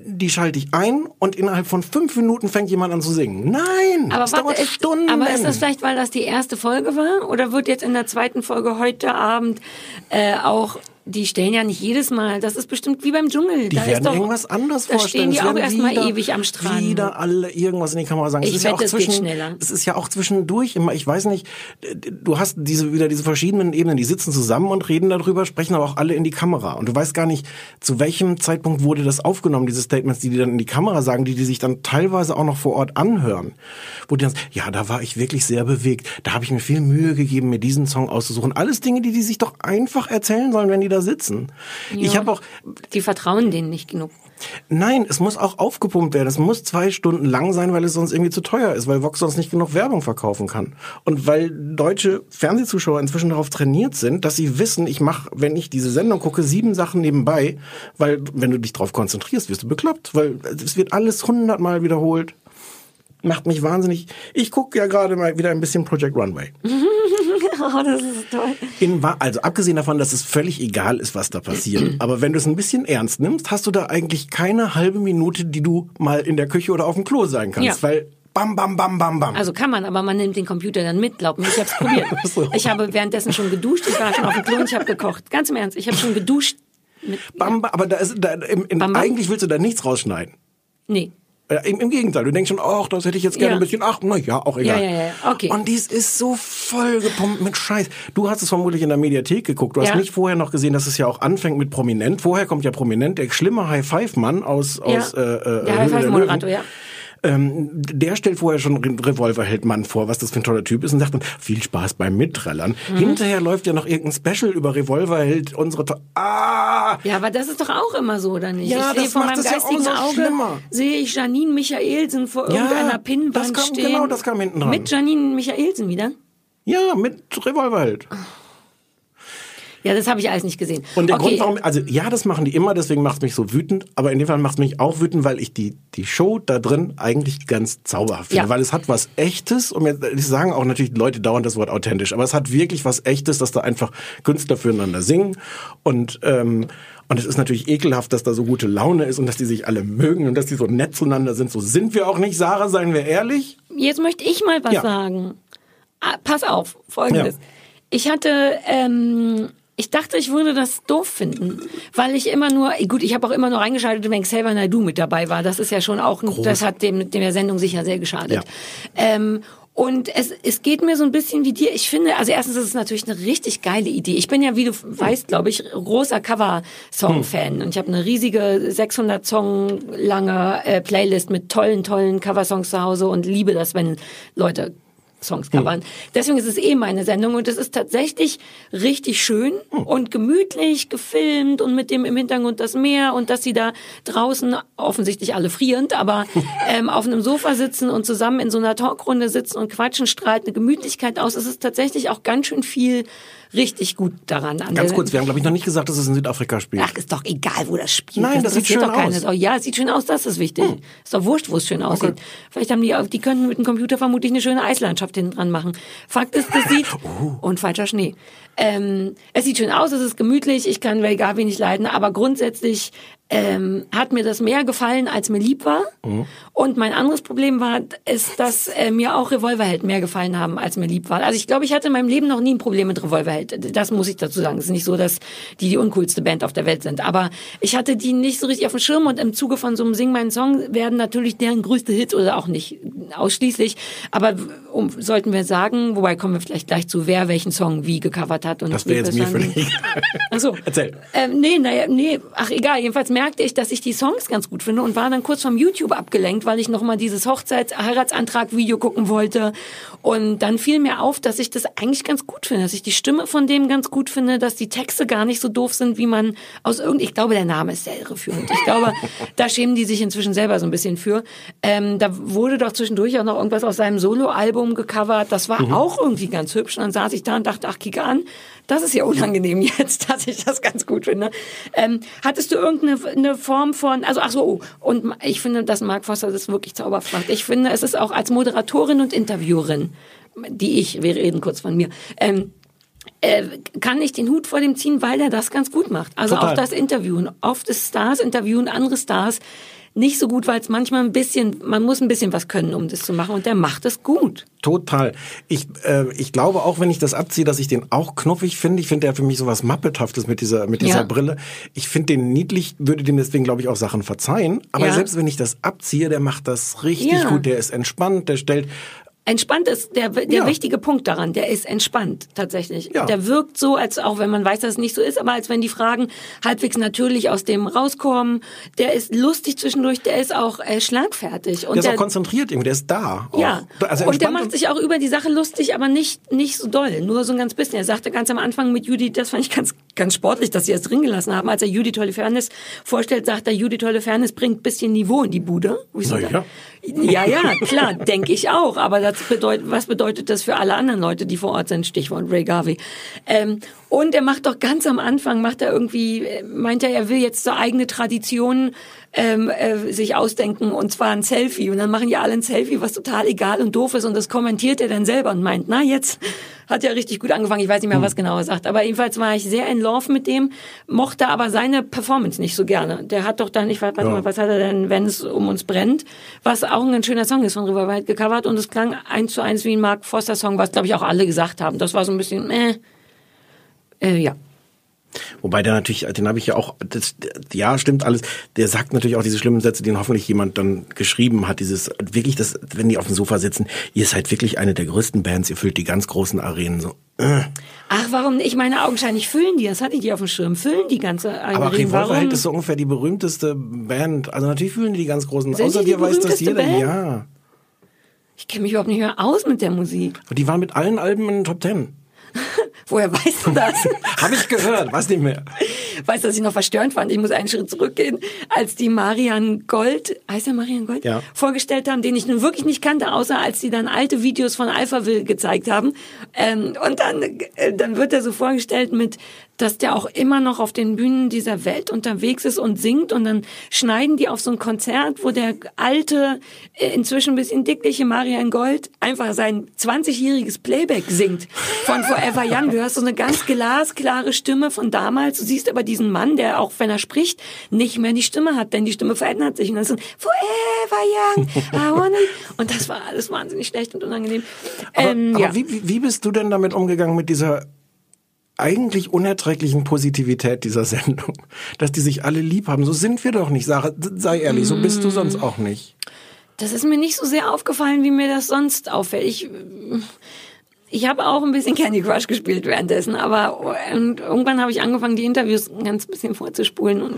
die schalte ich ein und innerhalb von fünf Minuten fängt jemand an zu singen. Nein, aber das dauert ist, Stunden. Aber ist das vielleicht, weil das die erste Folge war? Oder wird jetzt in der zweiten Folge heute Abend äh, auch... Die stellen ja nicht jedes Mal, das ist bestimmt wie beim Dschungel. Die da werden ist doch, irgendwas anders da vorstellen. Da stehen die auch erstmal ewig am Strand. Wieder alle irgendwas in die Kamera sagen. Ich wette, es geht schneller. Es ist ja auch zwischendurch immer, ich weiß nicht, du hast diese wieder diese verschiedenen Ebenen, die sitzen zusammen und reden darüber, sprechen aber auch alle in die Kamera. Und du weißt gar nicht, zu welchem Zeitpunkt wurde das aufgenommen, diese Statements, die die dann in die Kamera sagen, die die sich dann teilweise auch noch vor Ort anhören. Wo die dann sagen, ja, da war ich wirklich sehr bewegt. Da habe ich mir viel Mühe gegeben, mir diesen Song auszusuchen. Alles Dinge, die die sich doch einfach erzählen sollen, wenn die da sitzen. Ja, ich habe auch. Die vertrauen denen nicht genug. Nein, es muss auch aufgepumpt werden. Es muss zwei Stunden lang sein, weil es sonst irgendwie zu teuer ist, weil Vox sonst nicht genug Werbung verkaufen kann. Und weil deutsche Fernsehzuschauer inzwischen darauf trainiert sind, dass sie wissen, ich mache, wenn ich diese Sendung gucke, sieben Sachen nebenbei, weil wenn du dich drauf konzentrierst, wirst du bekloppt, weil es wird alles hundertmal wiederholt. Macht mich wahnsinnig. Ich gucke ja gerade mal wieder ein bisschen Project Runway. Oh, das ist toll. In, also abgesehen davon, dass es völlig egal ist, was da passiert. Aber wenn du es ein bisschen ernst nimmst, hast du da eigentlich keine halbe Minute, die du mal in der Küche oder auf dem Klo sein kannst. Ja. Weil bam, bam, bam, bam, bam. Also kann man, aber man nimmt den Computer dann mit. Glaub mir, ich habe es probiert. So. Ich habe währenddessen schon geduscht, ich war schon auf dem Klo und ich habe gekocht. Ganz im Ernst, ich habe schon geduscht. Mit, bam, bam, aber da ist, da, im, im, bam, bam. Eigentlich willst du da nichts rausschneiden. Nee. Im, Im Gegenteil, du denkst schon, ach, das hätte ich jetzt gerne ja. ein bisschen, ach, na ja, auch egal. Ja, ja, ja. Okay. Und dies ist so voll gepumpt mit Scheiß. Du hast es vermutlich in der Mediathek geguckt, du hast ja. nicht vorher noch gesehen, dass es ja auch anfängt mit Prominent. Vorher kommt ja Prominent, der schlimme High-Five-Mann aus, ja. aus äh, äh, der High-Five-Moderator, ja. Ähm, der stellt vorher schon Revolverheld-Mann vor, was das für ein toller Typ ist und sagt dann, viel Spaß beim Mittrellern. Mhm. Hinterher läuft ja noch irgendein Special über Revolverheld, unsere... To- ah! Ja, aber das ist doch auch immer so, oder nicht? Ja, ich sehe vor meinem geistigen ja Auge, schlimmer. sehe ich Janine Michaelsen vor ja, irgendeiner Pinnwand das kam, stehen. Genau, das kam hinten dran. Mit Janine Michaelsen wieder? Ja, mit Revolverheld. Oh. Ja, das habe ich alles nicht gesehen. Und der okay. Grund, warum, also ja, das machen die immer, deswegen macht es mich so wütend, aber in dem Fall macht es mich auch wütend, weil ich die die Show da drin eigentlich ganz zauberhaft finde, ja. weil es hat was Echtes und mir sagen auch natürlich Leute dauernd das Wort authentisch, aber es hat wirklich was Echtes, dass da einfach Künstler füreinander singen und ähm, und es ist natürlich ekelhaft, dass da so gute Laune ist und dass die sich alle mögen und dass die so nett zueinander sind, so sind wir auch nicht, Sarah, seien wir ehrlich. Jetzt möchte ich mal was ja. sagen. Ah, pass auf, Folgendes. Ja. Ich hatte ähm Ich dachte, ich würde das doof finden, weil ich immer nur, gut, ich habe auch immer nur reingeschaltet, wenn Xavier Naidoo mit dabei war. Das ist ja schon auch, Groß. das hat dem, dem der Sendung sicher sehr geschadet. Ja. Ähm, und es, es geht mir so ein bisschen wie dir. Ich finde, also erstens ist es natürlich eine richtig geile Idee. Ich bin ja, wie du weißt, glaube ich, großer Cover-Song-Fan. Hm. Und ich habe eine riesige sechshundert-Song-lange äh, Playlist mit tollen, tollen Cover-Songs zu Hause und liebe das, wenn Leute... Songs covern. Hm. Deswegen ist es eh meine Sendung und es ist tatsächlich richtig schön hm. und gemütlich gefilmt und mit dem im Hintergrund das Meer und dass sie da draußen, offensichtlich alle frierend, aber ähm, auf einem Sofa sitzen und zusammen in so einer Talkrunde sitzen und quatschen, strahlt eine Gemütlichkeit aus. Es ist tatsächlich auch ganz schön viel richtig gut daran. An ganz kurz, wir haben glaube ich noch nicht gesagt, dass es in Südafrika spielt. Ach, ist doch egal, wo das spielt. Nein, das, das sieht schön doch aus. Keine. Ja, es sieht schön aus, das ist wichtig. Hm. Ist doch wurscht, wo es schön aussieht. Okay. Vielleicht haben die, die können mit dem Computer vermutlich eine schöne Eislandschaft hinten dran machen. Fakt ist, das sieht... uh. Und falscher Schnee. Ähm, es sieht schön aus, es ist gemütlich, ich kann Rea Garvey nicht leiden, aber grundsätzlich ähm, hat mir das mehr gefallen, als mir lieb war. Mhm. Und mein anderes Problem war, ist, dass äh, mir auch Revolverheld mehr gefallen haben, als mir lieb war. Also ich glaube, ich hatte in meinem Leben noch nie ein Problem mit Revolverheld. Das muss ich dazu sagen. Es ist nicht so, dass die die uncoolste Band auf der Welt sind. Aber ich hatte die nicht so richtig auf dem Schirm und im Zuge von so einem Sing meinen Song werden natürlich deren größte Hits oder auch nicht ausschließlich. Aber um, sollten wir sagen, wobei kommen wir vielleicht gleich zu, wer welchen Song wie gecovert hat. Und das wäre jetzt mir völlig egal. Ach so. Erzähl. Ähm, nee, naja, nee, ach egal. Jedenfalls merkte ich, dass ich die Songs ganz gut finde und war dann kurz vom YouTube abgelenkt, weil ich nochmal dieses Hochzeits-, Heiratsantrag-Video gucken wollte. Und dann fiel mir auf, dass ich das eigentlich ganz gut finde, dass ich die Stimme von dem ganz gut finde, dass die Texte gar nicht so doof sind, wie man aus irgendeinem, ich glaube, der Name ist sehr irreführend. Ich glaube, da schämen die sich inzwischen selber so ein bisschen für. Ähm, da wurde doch zwischendurch auch noch irgendwas aus seinem Soloalbum gecovert. Das war mhm. auch irgendwie ganz hübsch. Und dann saß ich da und dachte, ach, kick an. Das ist ja unangenehm jetzt, dass ich das ganz gut finde. Ähm, hattest du irgendeine eine Form von, also ach so, oh, und ich finde, dass Mark Forster das wirklich zauberhaft macht. Ich finde, es ist auch als Moderatorin und Interviewerin, die ich, wir reden kurz von mir, ähm, äh, kann ich den Hut vor dem ziehen, weil er das ganz gut macht. Also Total. Auch das Interviewen. Oft ist Stars interviewen andere Stars nicht so gut, weil es manchmal ein bisschen, man muss ein bisschen was können, um das zu machen und der macht es gut. Total. Ich äh, ich glaube auch, wenn ich das abziehe, dass ich den auch knuffig finde. Ich finde, der hat für mich sowas Mappethaftes mit dieser mit dieser ja. Brille. Ich finde den niedlich, würde dem deswegen, glaube ich, auch Sachen verzeihen. Aber ja. selbst wenn ich das abziehe, der macht das richtig ja. gut. Der ist entspannt, der stellt... Entspannt ist der, der ja. wichtige Punkt daran. Der ist entspannt, tatsächlich. Ja. Der wirkt so, als auch wenn man weiß, dass es nicht so ist, aber als wenn die Fragen halbwegs natürlich aus dem rauskommen. Der ist lustig zwischendurch, der ist auch äh, schlagfertig. Und der ist der, auch konzentriert irgendwie, der ist da. Auch. Ja, also und der macht und sich auch über die Sache lustig, aber nicht nicht so doll, nur so ein ganz bisschen. Er sagte ganz am Anfang mit Judy, das fand ich ganz ganz sportlich, dass sie es drin gelassen haben. Als er Judith Holofernes vorstellt, sagt er, Judith Holofernes bringt ein bisschen Niveau in die Bude. Na ja. ja, ja, klar, denke ich auch. Aber das bedeutet, was bedeutet das für alle anderen Leute, die vor Ort sind? Stichwort Rea Garvey. Ähm, und er macht doch ganz am Anfang, macht er irgendwie, meint er, er will jetzt so eigene Traditionen ähm, äh, sich ausdenken, und zwar ein Selfie. Und dann machen ja alle ein Selfie, was total egal und doof ist. Und das kommentiert er dann selber und meint, na jetzt... Hat ja richtig gut angefangen, ich weiß nicht mehr, was genau er sagt. Aber jedenfalls war ich sehr in love mit dem, mochte aber seine Performance nicht so gerne. Der hat doch dann, ich weiß ja. mal, was hat er denn, wenn es um uns brennt, was auch ein ganz schöner Song ist von Revolverheld gecovert, und es klang eins zu eins wie ein Mark Forster Song, was glaube ich auch alle gesagt haben. Das war so ein bisschen, äh, äh ja. Wobei der natürlich, den habe ich ja auch, das, ja, stimmt alles, der sagt natürlich auch diese schlimmen Sätze, den hoffentlich jemand dann geschrieben hat, dieses, wirklich, das, wenn die auf dem Sofa sitzen, ihr seid wirklich eine der größten Bands, ihr füllt die ganz großen Arenen, so. Äh. Ach, warum, ich meine, augenscheinlich füllen die, das hatte ich die auf dem Schirm, füllen die ganze Arenen. Aber Revolverheld ist so ungefähr die berühmteste Band, also natürlich füllen die die ganz großen, sind außer dir weiß das jeder, Band? Ja. Ich kenne mich überhaupt nicht mehr aus mit der Musik. Und die waren mit allen Alben in den Top Ten. Woher weißt du das? Habe ich gehört, weiß nicht mehr. Weißt du, was ich noch verstörend fand? Ich muss einen Schritt zurückgehen. Als die Marian Gold, heißt er Marian Gold? Ja. Vorgestellt haben, den ich nun wirklich nicht kannte, außer als die dann alte Videos von Alpha Will gezeigt haben. Ähm, und dann, dann wird er so vorgestellt mit, dass der auch immer noch auf den Bühnen dieser Welt unterwegs ist und singt, und dann schneiden die auf so ein Konzert, wo der alte, inzwischen ein bisschen dickliche Marian Gold einfach sein zwanzigjähriges Playback singt von Forever Young. Du hörst so eine ganz glasklare Stimme von damals, du siehst aber diesen Mann, der auch, wenn er spricht, nicht mehr die Stimme hat, denn die Stimme verändert sich, und das ist Forever Young, I wanna... und das war alles wahnsinnig schlecht und unangenehm. Aber, ähm, aber ja. wie, wie bist du denn damit umgegangen, mit dieser eigentlich unerträglichen Positivität dieser Sendung, dass die sich alle lieb haben? So sind wir doch nicht, Sarah, sei ehrlich, so bist du sonst auch nicht. Das ist mir nicht so sehr aufgefallen, wie mir das sonst auffällt. Ich, ich habe auch ein bisschen Candy Crush gespielt währenddessen, aber und irgendwann habe ich angefangen, die Interviews ein ganz bisschen vorzuspulen und...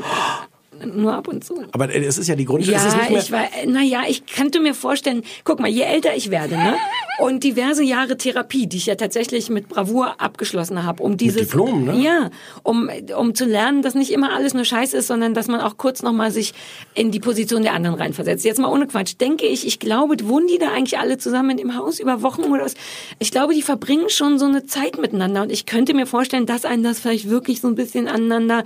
nur ab und zu. Aber es ist ja die Grundschule. Ja, ist nicht mehr ich war, naja, ich könnte mir vorstellen, guck mal, je älter ich werde, ne? Und diverse Jahre Therapie, die ich ja tatsächlich mit Bravour abgeschlossen habe, um dieses, mit Diplom, ne? Ja, um, um zu lernen, dass nicht immer alles nur Scheiß ist, sondern dass man auch kurz nochmal sich in die Position der anderen reinversetzt. Jetzt mal ohne Quatsch, denke ich, ich glaube, wohnen die da eigentlich alle zusammen in dem Haus über Wochen oder was? Ich glaube, die verbringen schon so eine Zeit miteinander, und ich könnte mir vorstellen, dass einen das vielleicht wirklich so ein bisschen aneinander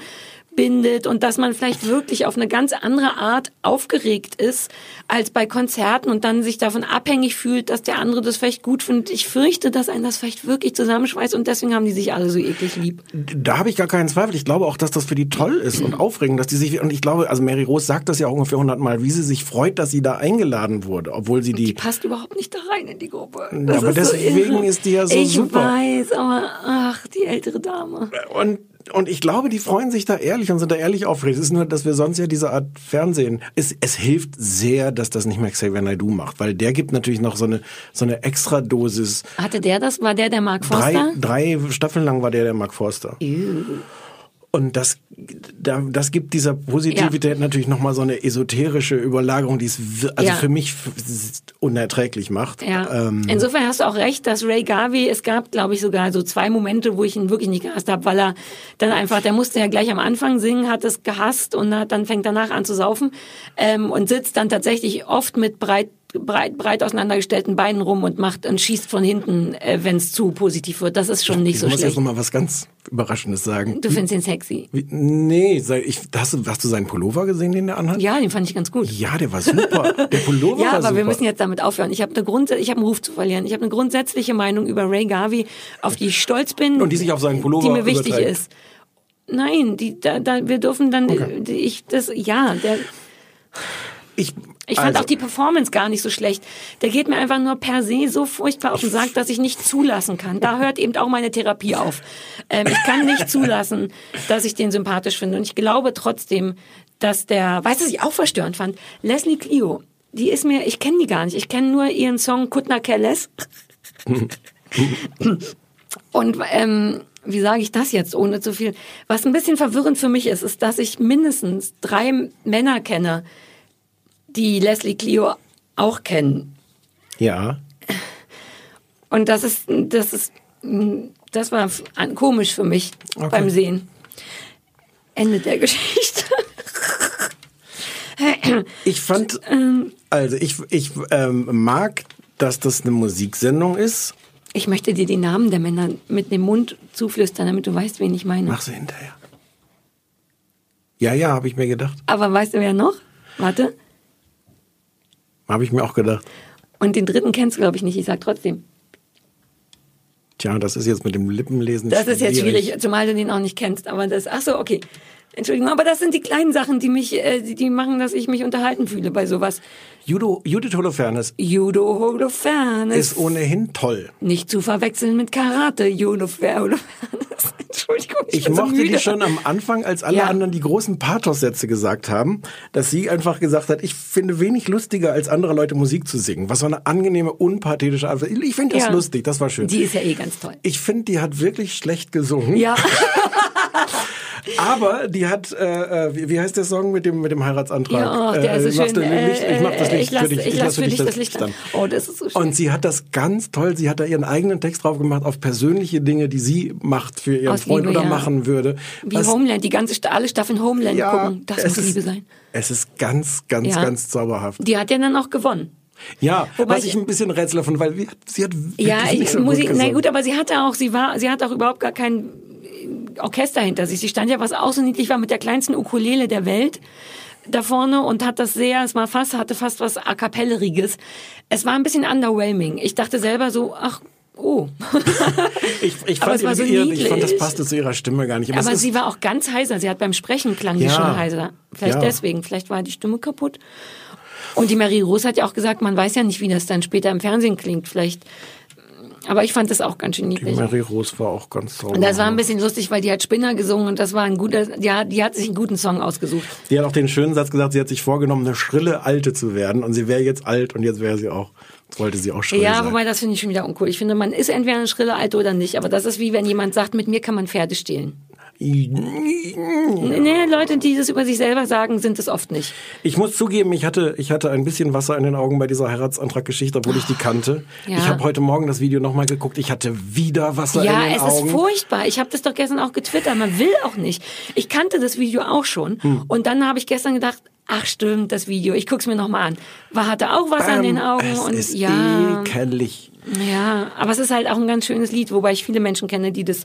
bindet und dass man vielleicht wirklich auf eine ganz andere Art aufgeregt ist als bei Konzerten und dann sich davon abhängig fühlt, dass der andere das vielleicht gut findet. Ich fürchte, dass einen das vielleicht wirklich zusammenschweißt, und deswegen haben die sich alle so eklig lieb. Da habe ich gar keinen Zweifel. Ich glaube auch, dass das für die toll ist und aufregend, dass die sich, und ich glaube, also Mary Roos sagt das ja auch ungefähr hundertmal, wie sie sich freut, dass sie da eingeladen wurde, obwohl sie die... Die passt überhaupt nicht da rein in die Gruppe. Ja, aber ist deswegen so ist die ja so ich super. Ich weiß, aber ach, die ältere Dame. Und Und ich glaube, die freuen sich da ehrlich und sind da ehrlich aufgeregt. Es ist nur, dass wir sonst ja diese Art Fernsehen... Es, es hilft sehr, dass das nicht mehr Xavier Naidoo macht, weil der gibt natürlich noch so eine, so eine Extradosis. Hatte der das? War der der Mark Forster? Drei, drei Staffeln lang war der der Mark Forster. Ew. Und das, das gibt dieser Positivität ja. natürlich nochmal so eine esoterische Überlagerung, die es also ja. für mich unerträglich macht. Ja. Ähm. Insofern hast du auch recht, dass Rea Garvey, es gab glaube ich sogar so zwei Momente, wo ich ihn wirklich nicht gehasst habe, weil er dann einfach, der musste ja gleich am Anfang singen, hat es gehasst und hat, dann fängt danach an zu saufen ähm, und sitzt dann tatsächlich oft mit breit breit breit auseinandergestellten Beinen rum und macht und schießt von hinten, äh, wenn es zu positiv wird. Das ist schon nicht ich so schlecht. Ich muss jetzt nochmal was ganz Überraschendes sagen. Du findest ihn sexy? Wie, nee, ich, hast, du, hast du seinen Pullover gesehen, den der anhat? Ja, den fand ich ganz gut. Ja, der war super. Der Pullover ja, war super. Ja, aber wir müssen jetzt damit aufhören. Ich habe eine Grund, ich hab einen Ruf zu verlieren. Ich habe eine grundsätzliche Meinung über Rea Garvey, auf die ich stolz bin. Und die sich auf seinen Pullover Die mir wichtig überträgt. Ist. Nein, die, da, da, wir dürfen dann... Okay. Ich, das, ja, der... Ich, ich fand also, auch die Performance gar nicht so schlecht. Der geht mir einfach nur per se so furchtbar auf den Sack, dass ich nicht zulassen kann. Da hört eben auch meine Therapie auf. Ähm, ich kann nicht zulassen, dass ich den sympathisch finde. Und ich glaube trotzdem, dass der, weißt du, was ich auch verstörend fand? Leslie Clio, die ist mir, ich kenne die gar nicht. Ich kenne nur ihren Song Kuttner Kelles. Und ähm, wie sage ich das jetzt ohne zu viel? Was ein bisschen verwirrend für mich ist, ist, dass ich mindestens drei Männer kenne, die Leslie Clio auch kennen. Ja. Und das ist, das ist, das war komisch für mich okay. beim Sehen. Ende der Geschichte. Ich fand, also ich, ich ähm, mag, dass das eine Musiksendung ist. Ich möchte dir die Namen der Männer mit dem Mund zuflüstern, damit du weißt, wen ich meine. Machst du hinterher. Ja, ja, habe ich mir gedacht. Aber weißt du, wer noch? Warte. Habe ich mir auch gedacht. Und den dritten kennst du, glaube ich, nicht. Ich sag trotzdem. Tja, das ist jetzt mit dem Lippenlesen schwierig. Das ist jetzt schwierig, zumal du den auch nicht kennst. Aber das, ach so, okay. Entschuldigung, aber das sind die kleinen Sachen, die mich, äh, die, die machen, dass ich mich unterhalten fühle bei sowas. Judo, Judith Holofernes. Judith Holofernes. Ist ohnehin toll. Nicht zu verwechseln mit Karate, Judith Holofernes. Entschuldigung, ich, ich bin mochte so müde. Die schon am Anfang, als alle ja. anderen die großen Pathos-Sätze gesagt haben, dass sie einfach gesagt hat, ich finde wenig lustiger, als andere Leute Musik zu singen. Was so eine angenehme, unpathetische Art. Ich finde das ja. lustig, das war schön. Die ist ja eh ganz toll. Ich finde, die hat wirklich schlecht gesungen. Ja. Aber die hat, äh, wie, wie heißt der Song mit dem, mit dem Heiratsantrag? Ja, oh, der ist so äh, schön. Du, äh, Licht, ich mach das Licht lass, für dich. Ich, ich lasse lass für dich das, das Licht an. Oh, das ist so schön. Und sie hat das ganz toll, sie hat da ihren eigenen Text drauf gemacht, auf persönliche Dinge, die sie macht für ihren Aus Freund Liebe, oder ja. machen würde. Wie Was, Homeland, die ganze, alle Staffeln Homeland ja, gucken. Das muss ist, Liebe sein. Es ist ganz, ganz, ja. ganz zauberhaft. Die hat ja dann auch gewonnen. Ja, Wobei was ich ein bisschen rätsel davon, weil sie hat ja, ich, so muss gut ich, na gut, aber sie hatte auch, sie war, sie hat auch überhaupt gar keinen Orchester hinter sich. Sie stand ja, was auch so niedlich war, mit der kleinsten Ukulele der Welt da vorne und hat das sehr, es war fast, hatte fast was a cappelleriges. Es war ein bisschen underwhelming. Ich dachte selber so, ach, oh. ich, ich, fand so ich fand, das passte zu ihrer Stimme gar nicht. Aber, Aber sie war auch ganz heiser. Sie hat beim Sprechen klang ja. die schon heiser. Vielleicht ja. deswegen. Vielleicht war die Stimme kaputt. Und die Mary Roos hat ja auch gesagt, man weiß ja nicht, wie das dann später im Fernsehen klingt. Vielleicht... Aber ich fand das auch ganz schön niedlich. Die Mary Roos war auch ganz toll. Und das war ein bisschen lustig, weil die hat Spinner gesungen und das war ein guter, die hat, die hat sich einen guten Song ausgesucht. Die hat auch den schönen Satz gesagt, sie hat sich vorgenommen, eine schrille Alte zu werden und sie wäre jetzt alt und jetzt wäre sie auch, jetzt wollte sie auch schrill ja, sein. Ja, wobei das finde ich schon wieder uncool. Ich finde, man ist entweder eine schrille Alte oder nicht, aber das ist wie wenn jemand sagt, mit mir kann man Pferde stehlen. Nee, Leute, die das über sich selber sagen, sind es oft nicht. Ich muss zugeben, ich hatte, ich hatte ein bisschen Wasser in den Augen bei dieser Heiratsantrag-Geschichte, obwohl ich die kannte. Ja. Ich habe heute Morgen das Video nochmal geguckt, ich hatte wieder Wasser ja, in den Augen. Ja, es ist furchtbar. Ich habe das doch gestern auch getwittert, man will auch nicht. Ich kannte das Video auch schon hm. und dann habe ich gestern gedacht, ach stimmt, das Video, ich guck's mir nochmal an. War, hatte auch Wasser Bam, in den Augen. Es und ist ja, ekelig. Ja, aber es ist halt auch ein ganz schönes Lied, wobei ich viele Menschen kenne, die das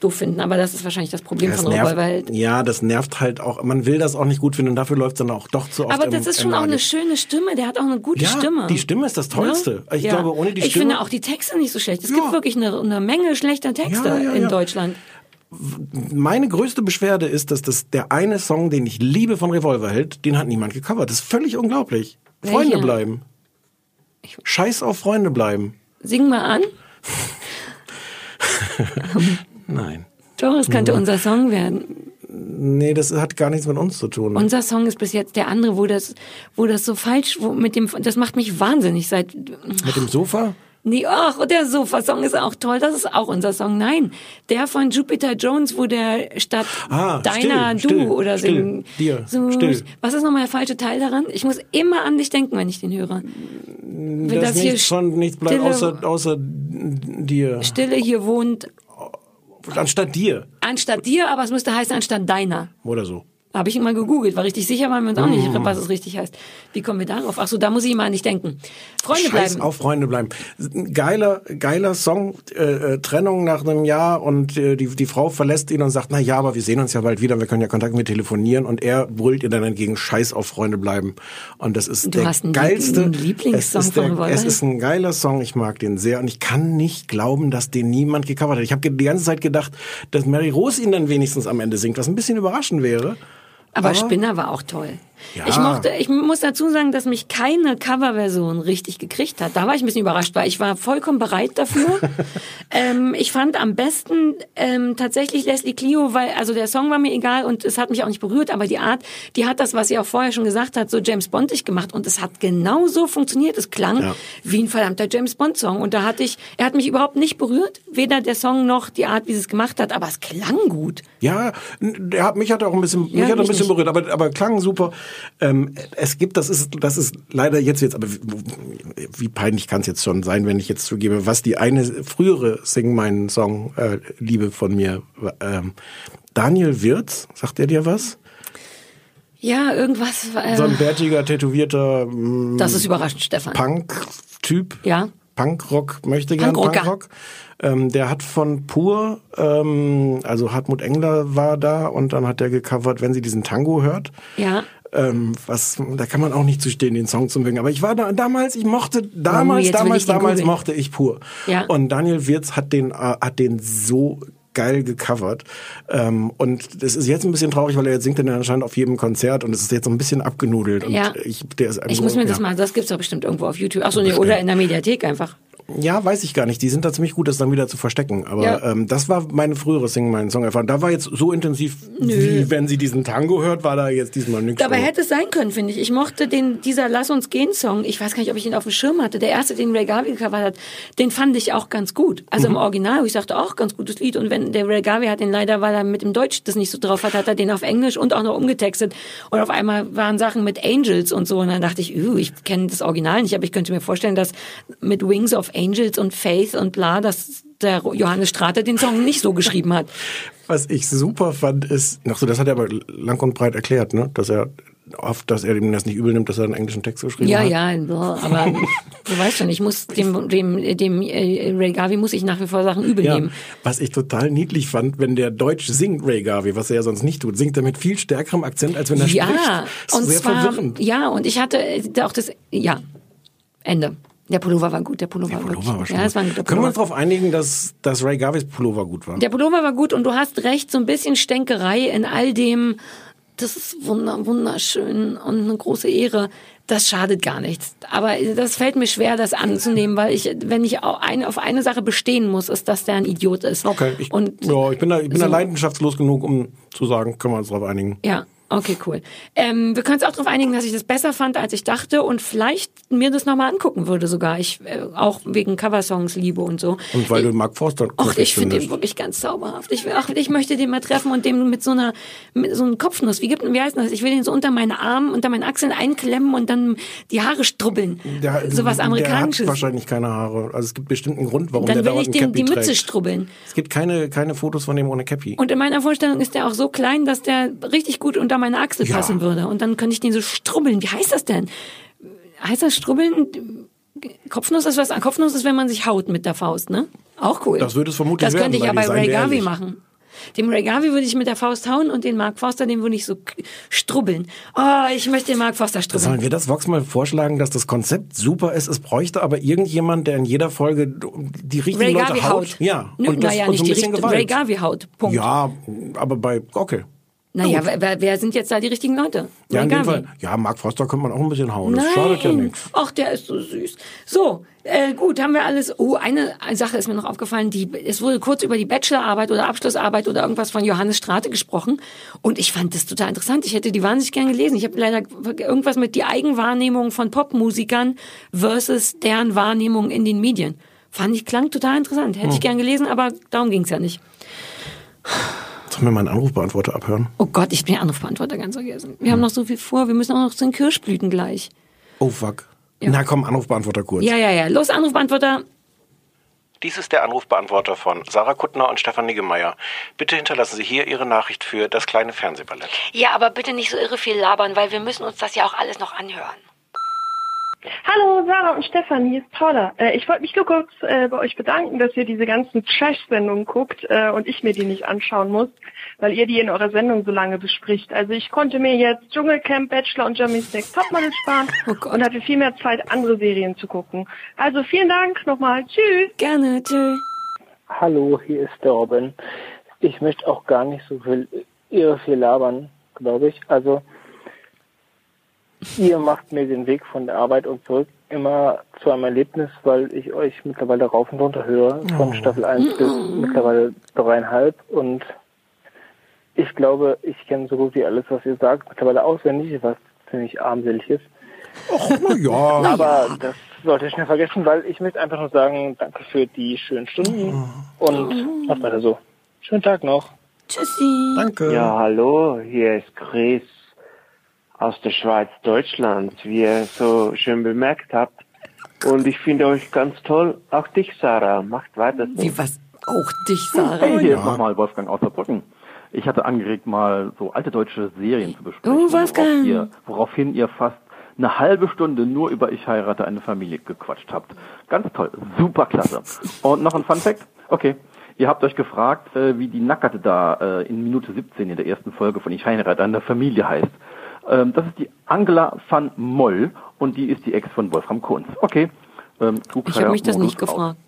doof finden. Aber das ist wahrscheinlich das Problem das von Robert. Ja, das nervt halt auch. Man will das auch nicht gut finden und dafür läuft es dann auch doch zu oft. Aber das im, ist schon auch eine schöne Stimme. Der hat auch eine gute ja, Stimme. Die Stimme ist das Tollste. Ja? Ich ja. glaube, ohne die Stimme... Ich finde auch die Texte nicht so schlecht. Es ja. gibt wirklich eine, eine Menge schlechter Texte ja, ja, ja, in ja. Deutschland. Meine größte Beschwerde ist, dass das der eine Song, den ich liebe von Revolverheld, den hat niemand gecovert. Das ist völlig unglaublich. Welche? Freunde bleiben. Ich... Scheiß auf Freunde bleiben. Sing mal an. Nein. Doch, es könnte unser Song werden. Nee, das hat gar nichts mit uns zu tun. Unser Song ist bis jetzt der andere, wo das, wo das so falsch, wo mit dem, das macht mich wahnsinnig seit... Mit dem Sofa? Nee, ach, der Sofa-Song ist auch toll, das ist auch unser Song. Nein, der von Jupiter Jones, wo der statt ah, deiner still, du still, oder singen. Dir, so, still. Was ist nochmal der falsche Teil daran? Ich muss immer an dich denken, wenn ich den höre. Wenn das, das nichts von nichts bleibt außer, außer dir. Stille hier wohnt. Anstatt dir. Anstatt dir, aber es müsste heißen anstatt deiner. Oder so. Habe ich immer gegoogelt, war richtig sicher, weil wir uns auch nicht, mm. was es richtig heißt. Wie kommen wir darauf? Ach so, da muss ich immer an dich denken. Freunde Scheiß bleiben. Scheiß auf Freunde bleiben. Geiler, geiler Song, äh, Trennung nach einem Jahr und äh, die, die Frau verlässt ihn und sagt, na ja, aber wir sehen uns ja bald wieder, wir können ja Kontakt mit telefonieren und er brüllt ihr dann entgegen, Scheiß auf Freunde bleiben. Und das ist du der hast einen geilste. Lieb- einen Lieblingssong es ist, der, von es ist ein geiler Song, ich mag den sehr und ich kann nicht glauben, dass den niemand gecovert hat. Ich habe die ganze Zeit gedacht, dass Mary Roos ihn dann wenigstens am Ende singt, was ein bisschen überraschend wäre. Aber, aber Spinner war auch toll. Ja. Ich mochte, ich muss dazu sagen, dass mich keine Coverversion richtig gekriegt hat. Da war ich ein bisschen überrascht, weil ich war vollkommen bereit dafür. ähm, ich fand am besten ähm, tatsächlich Leslie Clio, weil also der Song war mir egal und es hat mich auch nicht berührt, aber die Art, die hat das, was sie auch vorher schon gesagt hat, so James Bondig gemacht und es hat genau so funktioniert. Es klang ja. wie ein verdammter James Bond Song und da hatte ich, er hat mich überhaupt nicht berührt, weder der Song noch die Art, wie sie es gemacht hat, aber es klang gut. Ja, der hat, mich hat auch ein bisschen, ja, mich hat mich ein bisschen bisschen berührt, aber, aber klang super. Ähm, es gibt, das ist, das ist leider jetzt, jetzt, aber wie peinlich kann es jetzt schon sein, wenn ich jetzt zugebe, was die eine frühere Sing meinen Song äh, Liebe von mir, ähm, Daniel Wirtz, sagt er dir was? Ja, irgendwas. Äh, so ein bärtiger, tätowierter. Mh, das ist überraschend, Stefan. Punk-Typ. Ja. Punkrock möchte gerne Punkrock. Punkrock. Ähm, der hat von Pur, ähm, also Hartmut Engler war da und dann hat der gecovert, wenn sie diesen Tango hört. Ja. Ähm, was, da kann man auch nicht zu stehen, den Song zu mögen. Aber ich war da damals, ich mochte damals, oh, damals, damals Google. mochte ich Pur. Ja. Und Daniel Wirtz hat den, äh, hat den so geil gecovert. Ähm, und das ist jetzt ein bisschen traurig, weil er jetzt singt den anscheinend auf jedem Konzert und es ist jetzt so ein bisschen abgenudelt. Und ja. Ich, der ist ich so, muss mir ja. das mal, das gibt's doch bestimmt irgendwo auf YouTube. Achso, nee, oder in der Mediathek einfach. Ja, weiß ich gar nicht. Die sind da ziemlich gut, das dann wieder zu verstecken. Aber ja. ähm, das war meine frühere Sing meinen Song erfahren. Da war jetzt so intensiv, Nö. wie wenn sie diesen Tango hört, war da jetzt diesmal nichts. Dabei hätte es sein können, finde ich. Ich mochte den, dieser Lass uns gehen Song. Ich weiß gar nicht, ob ich ihn auf dem Schirm hatte. Der erste, den Rea Garvey gecovert hat, den fand ich auch ganz gut. Also mhm. im Original, ich sagte auch ganz gutes Lied. Und wenn der Rea Garvey hat den leider, weil er mit dem Deutsch das nicht so drauf hat, hat er den auf Englisch und auch noch umgetextet. Und auf einmal waren Sachen mit Angels und so. Und dann dachte ich, uh, ich kenne das Original nicht, aber ich könnte mir vorstellen, dass mit Wings of Angels und Faith und bla, dass der Johannes Strate den Song nicht so geschrieben hat. Was ich super fand ist, ach so, das hat er aber lang und breit erklärt, ne, dass er oft, dass er ihm das nicht übel nimmt, dass er einen englischen Text geschrieben ja, hat. Ja, ja, aber du weißt schon, ich muss dem dem dem äh, Rea Garvey muss ich nach wie vor Sachen übel ja, nehmen. Was ich total niedlich fand, wenn der Deutsch singt, Rea Garvey, was er ja sonst nicht tut, singt er mit viel stärkerem Akzent, als wenn er ja, spricht. Ja, und sehr zwar, verwirrend. Ja, und ich hatte auch das, ja, Ende. Der Pullover war gut, der Pullover, der Pullover war gut. Ja, war ein guter Pullover. Können wir uns darauf einigen, dass, dass Rea Garveys Pullover gut war? Der Pullover war gut und du hast recht, so ein bisschen Stänkerei in all dem, das ist wunderschön und eine große Ehre, das schadet gar nichts. Aber das fällt mir schwer, das anzunehmen, weil ich, wenn ich auf eine Sache bestehen muss, ist, dass der ein Idiot ist. Okay, ich, und, ja, ich bin, da, ich bin so, da leidenschaftslos genug, um zu sagen, können wir uns darauf einigen. Ja. Okay, cool. Ähm, wir können uns auch darauf einigen, dass ich das besser fand, als ich dachte und vielleicht mir das nochmal angucken würde sogar. Ich äh, auch wegen Coversongs liebe und so. Und weil ich, du Mark Forster guckst. Och, ich finde den wirklich ganz zauberhaft. Ich, will, ach, ich möchte den mal treffen und dem mit so einer mit so einem Kopfnuss, wie, gibt, wie heißt das? Ich will den so unter meinen Armen, unter meinen Achseln einklemmen und dann die Haare strubbeln. Der, so was Amerikanisches. Der hat wahrscheinlich keine Haare. Also es gibt bestimmt einen Grund, warum dann der da einen Cappy trägt. Dann will ich dem die Mütze strubbeln. Es gibt keine, keine Fotos von dem ohne Cappy. Und in meiner Vorstellung ist der auch so klein, dass der richtig gut unter meine Achsel ja. passen würde. Und dann könnte ich den so strubbeln. Wie heißt das denn? Heißt das strubbeln? Kopfnuss ist was? Kopfnuss ist, wenn man sich haut mit der Faust, ne? Auch cool. Das würde es vermutlich Das werden, könnte ich ja bei Rea Garvey machen. Dem Rea Garvey würde ich mit der Faust hauen und den Mark Forster, den würde ich so strubbeln. Oh, ich möchte den Mark Forster strubbeln. Sollen wir das Vox mal vorschlagen, dass das Konzept super ist? Es bräuchte aber irgendjemand, der in jeder Folge die richtigen Rea Leute Garvey haut. haut. Ja, Nö, und das ja, und so ein bisschen Gewalt. Rea Garvey haut, Punkt. Ja, aber bei, okay. Naja, wer, wer sind jetzt da die richtigen Leute? Ja, in dem Fall. Ja, Mark Forster könnte man auch ein bisschen hauen. Nein. Das schadet ja nichts. Ach, der ist so süß. So, äh, gut, haben wir alles. Oh, eine Sache ist mir noch aufgefallen. Die, es wurde kurz über die Bachelorarbeit oder Abschlussarbeit oder irgendwas von Johannes Strate gesprochen. Und ich fand das total interessant. Ich hätte die wahnsinnig gern gelesen. Ich habe leider irgendwas mit die Eigenwahrnehmung von Popmusikern versus deren Wahrnehmung in den Medien. Fand ich, klang total interessant. Hätte hm. ich gern gelesen, aber darum ging's ja nicht. Sollen wir mal einen Anrufbeantworter abhören? Oh Gott, ich bin den Anrufbeantworter ganz vergessen. Wir hm. haben noch so viel vor, wir müssen auch noch zu den Kirschblüten gleich. Oh fuck. Ja. Na komm, Anrufbeantworter kurz. Ja, ja, ja. Los, Anrufbeantworter. Dies ist der Anrufbeantworter von Sarah Kuttner und Stefan Niggemeier. Bitte hinterlassen Sie hier Ihre Nachricht für das kleine Fernsehballett. Ja, aber bitte nicht so irre viel labern, weil wir müssen uns das ja auch alles noch anhören. Hallo Sarah und Stefan, hier ist Paula. Äh, ich wollte mich nur kurz äh, bei euch bedanken, dass ihr diese ganzen Trash-Sendungen guckt äh, und ich mir die nicht anschauen muss, weil ihr die in eurer Sendung so lange bespricht. Also ich konnte mir jetzt Dschungelcamp, Bachelor und Germany's Next Topmodel sparen oh und hatte viel mehr Zeit, andere Serien zu gucken. Also vielen Dank nochmal. Tschüss. Gerne, tschüss. Hallo, hier ist der Robin. Ich möchte auch gar nicht so viel irre viel labern, glaube ich. Also ihr macht mir den Weg von der Arbeit und zurück immer zu einem Erlebnis, weil ich euch mittlerweile rauf und runter höre, von Staffel eins bis mittlerweile dreieinhalb. Und ich glaube, ich kenne so gut wie alles, was ihr sagt, mittlerweile auswendig, was ziemlich armselig ist. Och, na ja. Aber das sollte ich nicht vergessen, weil ich möchte einfach nur sagen, danke für die schönen Stunden und macht weiter so. Schönen Tag noch. Tschüssi. Danke. Ja, hallo, hier ist Chris aus der Schweiz, Deutschland, wie ihr so schön bemerkt habt. Und ich finde euch ganz toll. Auch dich, Sarah. Macht weiter so. Wie, was? Auch dich, Sarah? Hey, hier ja. ist nochmal Wolfgang aus der Brücken. Ich hatte angeregt, mal so alte deutsche Serien zu besprechen. Oh, Wolfgang. Worauf ihr, woraufhin ihr fast eine halbe Stunde nur über Ich heirate eine Familie gequatscht habt. Ganz toll. Super klasse. Und noch ein Fun Fact? Okay. Ihr habt euch gefragt, äh, wie die Nackerte da äh, in Minute siebzehn in der ersten Folge von Ich heirate eine Familie heißt. Ähm, das ist die Angela van Moll und die ist die Ex von Wolfram Kunz. Okay. Ähm, ich habe mich das Modus nicht gefragt.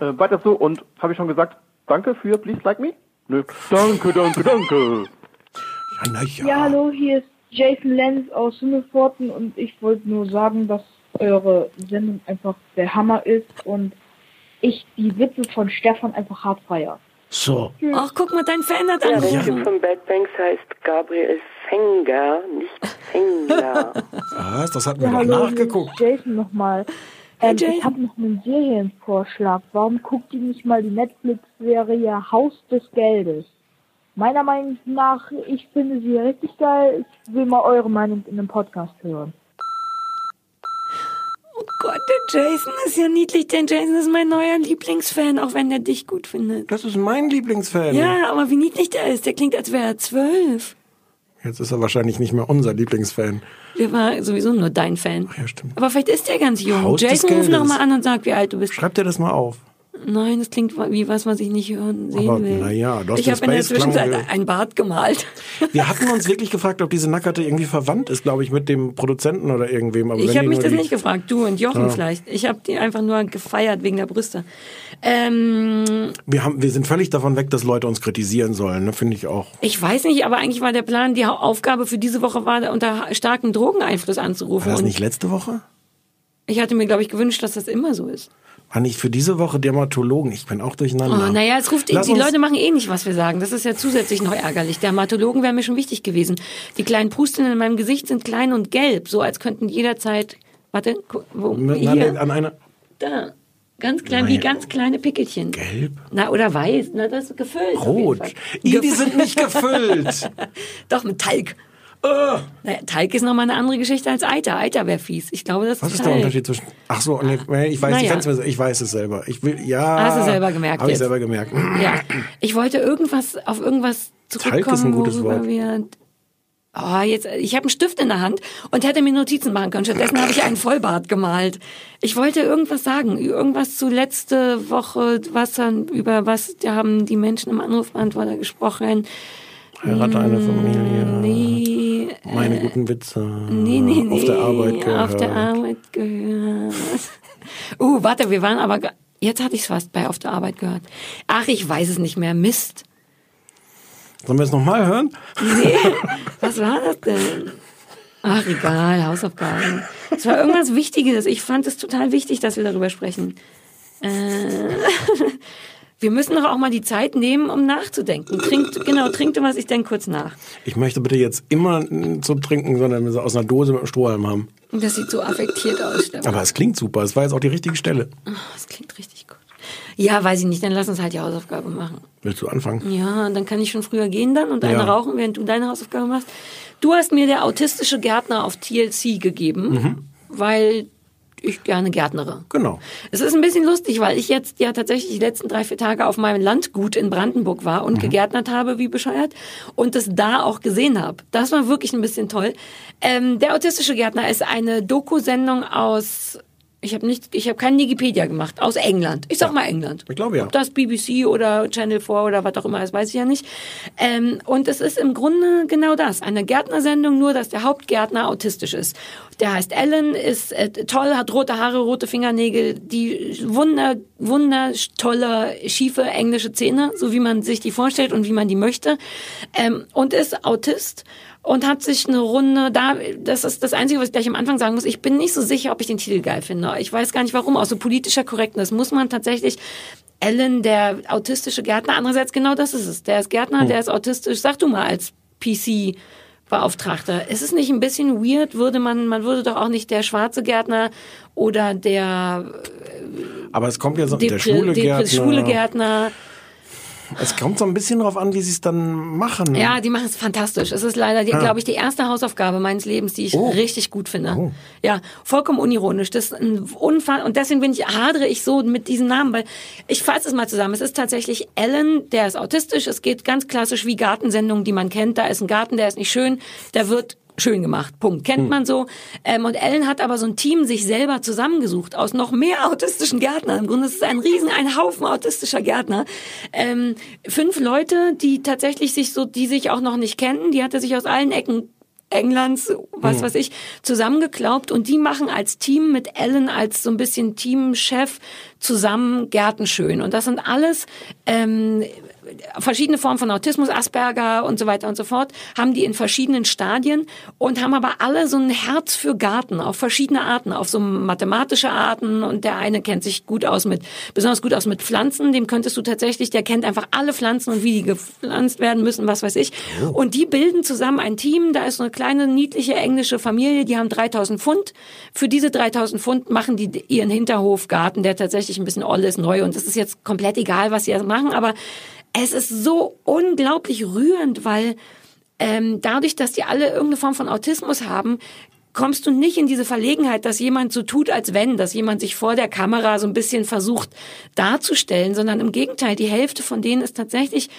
Äh, weiter so und habe ich schon gesagt, danke für Please Like Me? Nö. Danke, danke, danke. Ja, na ja. Ja, hallo, hier ist Jason Lenz aus Himmelforten und ich wollte nur sagen, dass eure Sendung einfach der Hammer ist und ich die Witze von Stefan einfach hart feier. So. Hm. Ach, guck mal, dein verändert an. Der Typ von Bad Banks heißt Gabriel Fenger, nicht Fenger. Was? Das hatten wir ja, noch hallo, nachgeguckt. Jason nochmal. Ähm, hey, ich habe noch einen Serienvorschlag. Warum guckt ihr nicht mal die Netflix-Serie Haus des Geldes? Meiner Meinung nach, ich finde sie richtig geil. Ich will mal eure Meinung in einem Podcast hören. Oh Gott, der Jason ist ja niedlich. Der Jason ist mein neuer Lieblingsfan, auch wenn der dich gut findet. Das ist mein Lieblingsfan. Ja, aber wie niedlich der ist. Der klingt, als wäre er zwölf. Jetzt ist er wahrscheinlich nicht mehr unser Lieblingsfan. Der war sowieso nur dein Fan. Ach ja, stimmt. Aber vielleicht ist der ganz jung. Haus Jason ruft nochmal an und sagt, wie alt du bist. Schreib dir das mal auf. Nein, das klingt wie was, was ich nicht hören sehen aber, will. Naja, ich habe in der Zwischenzeit ein Bart gemalt. Wir hatten uns wirklich gefragt, ob diese Nackerte irgendwie verwandt ist, glaube ich, mit dem Produzenten oder irgendwem. Aber ich habe mich das nicht gefragt, du und Jochen ja. vielleicht. Ich habe die einfach nur gefeiert wegen der Brüste. Ähm, wir, haben, wir sind völlig davon weg, dass Leute uns kritisieren sollen, ne? Finde ich auch. Ich weiß nicht, aber eigentlich war der Plan, die Aufgabe für diese Woche war, unter starkem Drogeneinfluss anzurufen. War das nicht letzte Woche? Ich hatte mir, glaube ich, gewünscht, dass das immer so ist. War nicht für diese Woche Dermatologen. Ich bin auch durcheinander. Oh, naja, es ruft Lass die Leute machen eh nicht, was wir sagen. Das ist ja zusätzlich noch ärgerlich. Dermatologen wären mir schon wichtig gewesen. Die kleinen Pusteln in meinem Gesicht sind klein und gelb, so als könnten jederzeit. Warte, wo? Hier. An einer. Da. Ganz klein, naja. Wie ganz kleine Pickelchen. Gelb? Na, oder weiß. Na, das ist gefüllt. Rot. I, die sind nicht gefüllt. Doch, mit Talg. Oh. Naja, Teig ist nochmal eine andere Geschichte als Eiter. Eiter wäre fies. Ich glaube, das ist Was ist Teig. Der Unterschied zwischen... Ach so, nee, ich, weiß, ja. ich, ich weiß es selber. Ich will, ja, hast du selber gemerkt Habe ich selber gemerkt. Ja. Ich wollte irgendwas auf irgendwas zurückkommen, Teig ist ein gutes Wort. Wir... Oh, jetzt, ich habe einen Stift in der Hand und hätte mir Notizen machen können. Stattdessen habe ich einen Vollbart gemalt. Ich wollte irgendwas sagen. Irgendwas zu letzte Woche, was dann über was da haben die Menschen im Anrufbeantworter gesprochen. Heirate eine Familie. Nee, meine äh, guten Witze. Nee, nee, nee. Auf der Arbeit gehört. Auf der Arbeit gehört. uh, warte, wir waren aber... Jetzt hatte ich es fast bei Auf der Arbeit gehört. Ach, ich weiß es nicht mehr. Mist. Sollen wir es nochmal hören? Nee, was war das denn? Ach, egal, Hausaufgaben. Es war irgendwas Wichtiges. Ich fand es total wichtig, dass wir darüber sprechen. Äh... Wir müssen doch auch mal die Zeit nehmen, um nachzudenken. Trinkt, genau, trinkt was, ich denke kurz nach. Ich möchte bitte jetzt immer zum Trinken, sondern wir aus einer Dose mit einem Strohhalm haben. Das sieht so affektiert aus, Stefan. Aber es klingt super, es war jetzt auch die richtige Stelle. Es klingt richtig gut. Ja, weiß ich nicht, dann lass uns halt die Hausaufgabe machen. Willst du anfangen? Ja, dann kann ich schon früher gehen dann und eine ja. rauchen, während du deine Hausaufgabe machst. Du hast mir der autistische Gärtner auf T L C gegeben, mhm. weil... ich gerne gärtnere. Genau. Es ist ein bisschen lustig, weil ich jetzt ja tatsächlich die letzten drei, vier Tage auf meinem Landgut in Brandenburg war und mhm. gegärtnert habe, wie bescheuert, und das da auch gesehen habe. Das war wirklich ein bisschen toll. Ähm, der autistische Gärtner ist eine Doku-Sendung aus, ich habe nicht, ich habe keinen Wikipedia gemacht, aus England. Ich sag ja. mal England. Ich glaube ja. Ob das B B C oder Channel vier oder was auch immer ist, weiß ich ja nicht. Ähm, und es ist im Grunde genau das. Eine Gärtnersendung, nur dass der Hauptgärtner autistisch ist. Der heißt Alan, ist äh, toll, hat rote Haare, rote Fingernägel, die wunder, wundertolle, schiefe englische Zähne, so wie man sich die vorstellt und wie man die möchte. Ähm, und ist Autist und hat sich eine Runde, da das ist das Einzige, was ich gleich am Anfang sagen muss, ich bin nicht so sicher, ob ich den Titel geil finde. Ich weiß gar nicht, warum, außer politischer Korrektness muss man tatsächlich... Alan, der autistische Gärtner, andererseits genau das ist es. Der ist Gärtner, hm. der ist autistisch, sag du mal als P C... Beauftragter. Ist es nicht ein bisschen weird? Würde man, man würde doch auch nicht der schwarze Gärtner oder der. Aber es kommt ja so der schwule Gärtner. Der schwule Gärtner. Es kommt so ein bisschen drauf an, wie sie es dann machen. Ja, die machen es fantastisch. Es ist leider, ja. glaube ich, die erste Hausaufgabe meines Lebens, die ich oh. richtig gut finde. Oh. Ja, vollkommen unironisch. Das ist ein Unfall. Und deswegen bin ich, hadere ich so mit diesem Namen, weil ich fasse es mal zusammen. Es ist tatsächlich Alan, der ist autistisch. Es geht ganz klassisch wie Gartensendungen, die man kennt. Da ist ein Garten, der ist nicht schön. Der wird schön gemacht, Punkt. Kennt man so. Ähm, und Ellen hat aber so ein Team sich selber zusammengesucht aus noch mehr autistischen Gärtnern. Im Grunde ist es ein riesen, ein Haufen autistischer Gärtner. Ähm, fünf Leute, die tatsächlich sich so, die sich auch noch nicht kennen, die hat er sich aus allen Ecken Englands, was weiß ich, zusammengeklaubt. Und die machen als Team mit Alan als so ein bisschen Teamchef zusammen Gärten schön. Und das sind alles ähm, verschiedene Formen von Autismus, Asperger und so weiter und so fort, haben die in verschiedenen Stadien und haben aber alle so ein Herz für Garten auf verschiedene Arten, auf so mathematische Arten. Und der eine kennt sich gut aus mit, besonders gut aus mit Pflanzen, dem könntest du tatsächlich, der kennt einfach alle Pflanzen und wie die gepflanzt werden müssen, was weiß ich. Und die bilden zusammen ein Team, da ist so eine kleine, niedliche englische Familie, die haben dreitausend Pfund. Für diese dreitausend Pfund machen die ihren Hinterhofgarten, der tatsächlich ein bisschen all ist, neu, und es ist jetzt komplett egal, was sie jetzt machen, aber es ist so unglaublich rührend, weil ähm, dadurch, dass die alle irgendeine Form von Autismus haben, kommst du nicht in diese Verlegenheit, dass jemand so tut, als wenn, dass jemand sich vor der Kamera so ein bisschen versucht darzustellen, sondern im Gegenteil, die Hälfte von denen ist tatsächlich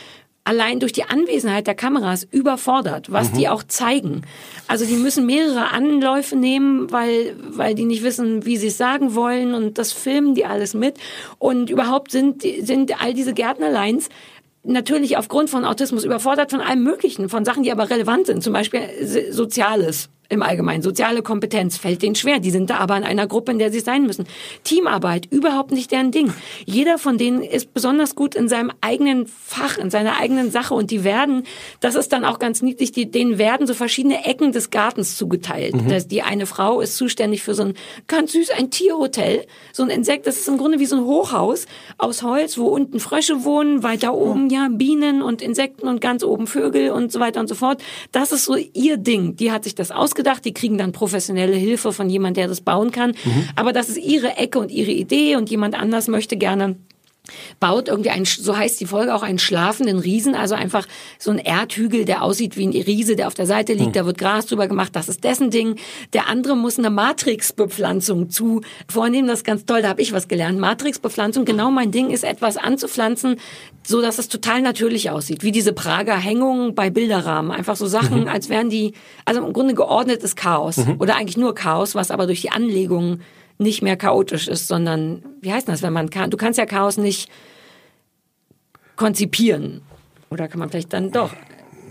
allein durch die Anwesenheit der Kameras überfordert, was mhm. die auch zeigen. Also die müssen mehrere Anläufe nehmen, weil weil die nicht wissen, wie sie es sagen wollen, und das filmen die alles mit. Und überhaupt sind sind all diese Gärtnerleins natürlich aufgrund von Autismus überfordert von allem Möglichen, von Sachen, die aber relevant sind, zum Beispiel Soziales im Allgemeinen. Soziale Kompetenz fällt denen schwer, die sind da aber in einer Gruppe, in der sie sein müssen. Teamarbeit, überhaupt nicht deren Ding. Jeder von denen ist besonders gut in seinem eigenen Fach, in seiner eigenen Sache, und die werden, das ist dann auch ganz niedlich, die, denen werden so verschiedene Ecken des Gartens zugeteilt. Mhm. Das, die eine Frau ist zuständig für so ein, ganz süß, ein Tierhotel, so ein Insekt, das ist im Grunde wie so ein Hochhaus aus Holz, wo unten Frösche wohnen, weiter oben ja Bienen und Insekten und ganz oben Vögel und so weiter und so fort. Das ist so ihr Ding, die hat sich das ausgedacht. gedacht, die kriegen dann professionelle Hilfe von jemandem, der das bauen kann. Mhm. Aber das ist ihre Ecke und ihre Idee, und jemand anders möchte gerne, baut irgendwie einen, so heißt die Folge auch, einen schlafenden Riesen, also einfach so ein Erdhügel, der aussieht wie ein Riese, der auf der Seite liegt, mhm. da wird Gras drüber gemacht, das ist dessen Ding. Der andere muss eine Matrixbepflanzung zu vornehmen, das ist ganz toll, da habe ich was gelernt. Matrixbepflanzung, genau mein Ding, ist etwas anzupflanzen, so dass es total natürlich aussieht, wie diese Prager Hängungen bei Bilderrahmen, einfach so Sachen, mhm. als wären die, also im Grunde geordnetes Chaos, mhm. oder eigentlich nur Chaos, was aber durch die Anlegungen nicht mehr chaotisch ist, sondern, wie heißt das, wenn man, du kannst ja Chaos nicht konzipieren. Oder kann man vielleicht dann doch.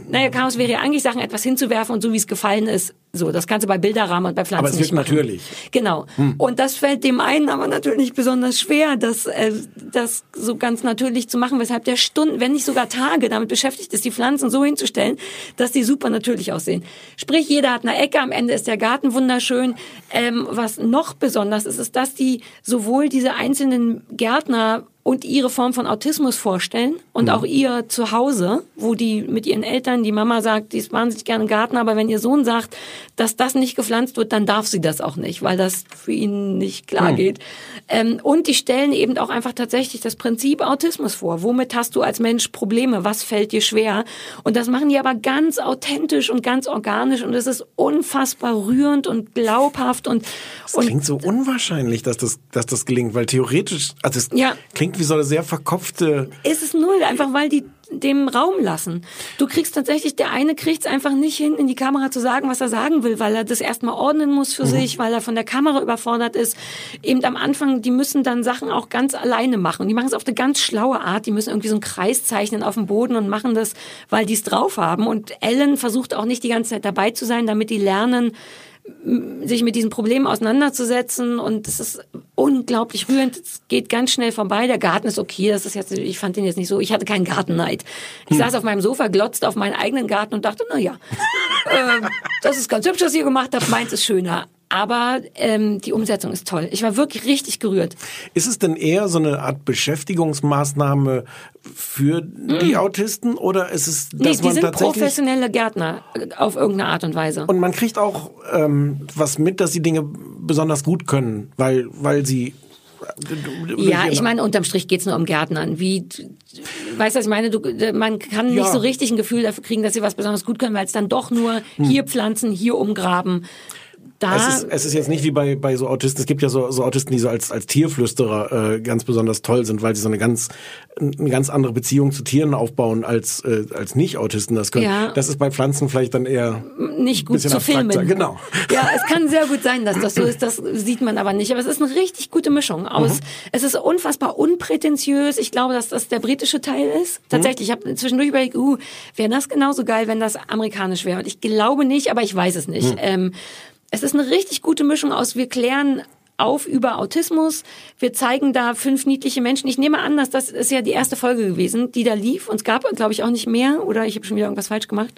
Naja, Chaos wäre ja eigentlich, Sachen etwas hinzuwerfen und so, wie es gefallen ist. So, das kannst du bei Bilderrahmen und bei Pflanzen nicht machen. Aber es wird natürlich. Genau. Hm. Und das fällt dem einen aber natürlich besonders schwer, das, äh, das so ganz natürlich zu machen, weshalb der Stunden, wenn nicht sogar Tage damit beschäftigt ist, die Pflanzen so hinzustellen, dass die super natürlich aussehen. Sprich, jeder hat eine Ecke, am Ende ist der Garten wunderschön. Ähm, was noch besonders ist, ist, dass die sowohl diese einzelnen Gärtner und ihre Form von Autismus vorstellen und auch ihr Zuhause, wo die mit ihren Eltern, die Mama sagt, die ist wahnsinnig gerne im Garten, aber wenn ihr Sohn sagt, dass das nicht gepflanzt wird, dann darf sie das auch nicht, weil das für ihn nicht klar hm. geht. Ähm, und die stellen eben auch einfach tatsächlich das Prinzip Autismus vor. Womit hast du als Mensch Probleme? Was fällt dir schwer? Und das machen die aber ganz authentisch und ganz organisch, und es ist unfassbar rührend und glaubhaft. Und es klingt so unwahrscheinlich, dass das, dass das gelingt, weil theoretisch, also es ja. klingt wie so eine sehr verkopfte... Ist es null, einfach weil die dem Raum lassen. Du kriegst tatsächlich, der eine kriegt es einfach nicht hin, in die Kamera zu sagen, was er sagen will, weil er das erstmal ordnen muss für mhm. sich, weil er von der Kamera überfordert ist. Eben am Anfang, die müssen dann Sachen auch ganz alleine machen. Die machen es auf eine ganz schlaue Art. Die müssen irgendwie so einen Kreis zeichnen auf dem Boden und machen das, weil die es drauf haben. Und Ellen versucht auch nicht die ganze Zeit dabei zu sein, damit die lernen, sich mit diesen Problemen auseinanderzusetzen, und es ist unglaublich rührend. Es geht ganz schnell vorbei. Der Garten ist okay, das ist jetzt, ich fand den jetzt nicht so, ich hatte keinen Gartenneid. Ich hm. saß auf meinem Sofa, glotzte auf meinen eigenen Garten und dachte, naja, äh, das ist ganz hübsch, was ihr gemacht habt, meins ist schöner. Aber ähm, die Umsetzung ist toll. Ich war wirklich richtig gerührt. Ist es denn eher so eine Art Beschäftigungsmaßnahme für mm. die Autisten, oder ist es, dass nee, die man sind tatsächlich professionelle Gärtner auf irgendeine Art und Weise? Und man kriegt auch ähm, was mit, dass die Dinge besonders gut können, weil weil sie Ja, ich meine, unterm Strich geht's nur um Gärtnern. Wie, weißt du, was ich meine? Du, man kann ja. nicht so richtig ein Gefühl dafür kriegen, dass sie was besonders gut können, weil es dann doch nur hm. hier pflanzen, hier umgraben. Da es, ist, es ist jetzt nicht wie bei, bei so Autisten. Es gibt ja so, so Autisten, die so als, als Tierflüsterer äh, ganz besonders toll sind, weil sie so eine ganz, eine ganz andere Beziehung zu Tieren aufbauen, als, äh, als Nicht-Autisten das können. Ja. Das ist bei Pflanzen vielleicht dann eher nicht gut zu filmen. Genau. Ja, es kann sehr gut sein, dass das so ist. Das sieht man aber nicht. Aber es ist eine richtig gute Mischung aus. Mhm. Es ist unfassbar unprätentiös. Ich glaube, dass das der britische Teil ist. Tatsächlich. Mhm. Ich habe zwischendurch überlegt, uh, wäre das genauso geil, wenn das amerikanisch wäre. Und ich glaube nicht, aber ich weiß es nicht. Mhm. Ähm, Es ist eine richtig gute Mischung aus, wir klären auf über Autismus, wir zeigen da fünf niedliche Menschen. Ich nehme an, dass das ist ja die erste Folge gewesen, die da lief. Und es gab, glaube ich, auch nicht mehr. Oder ich habe schon wieder irgendwas falsch gemacht.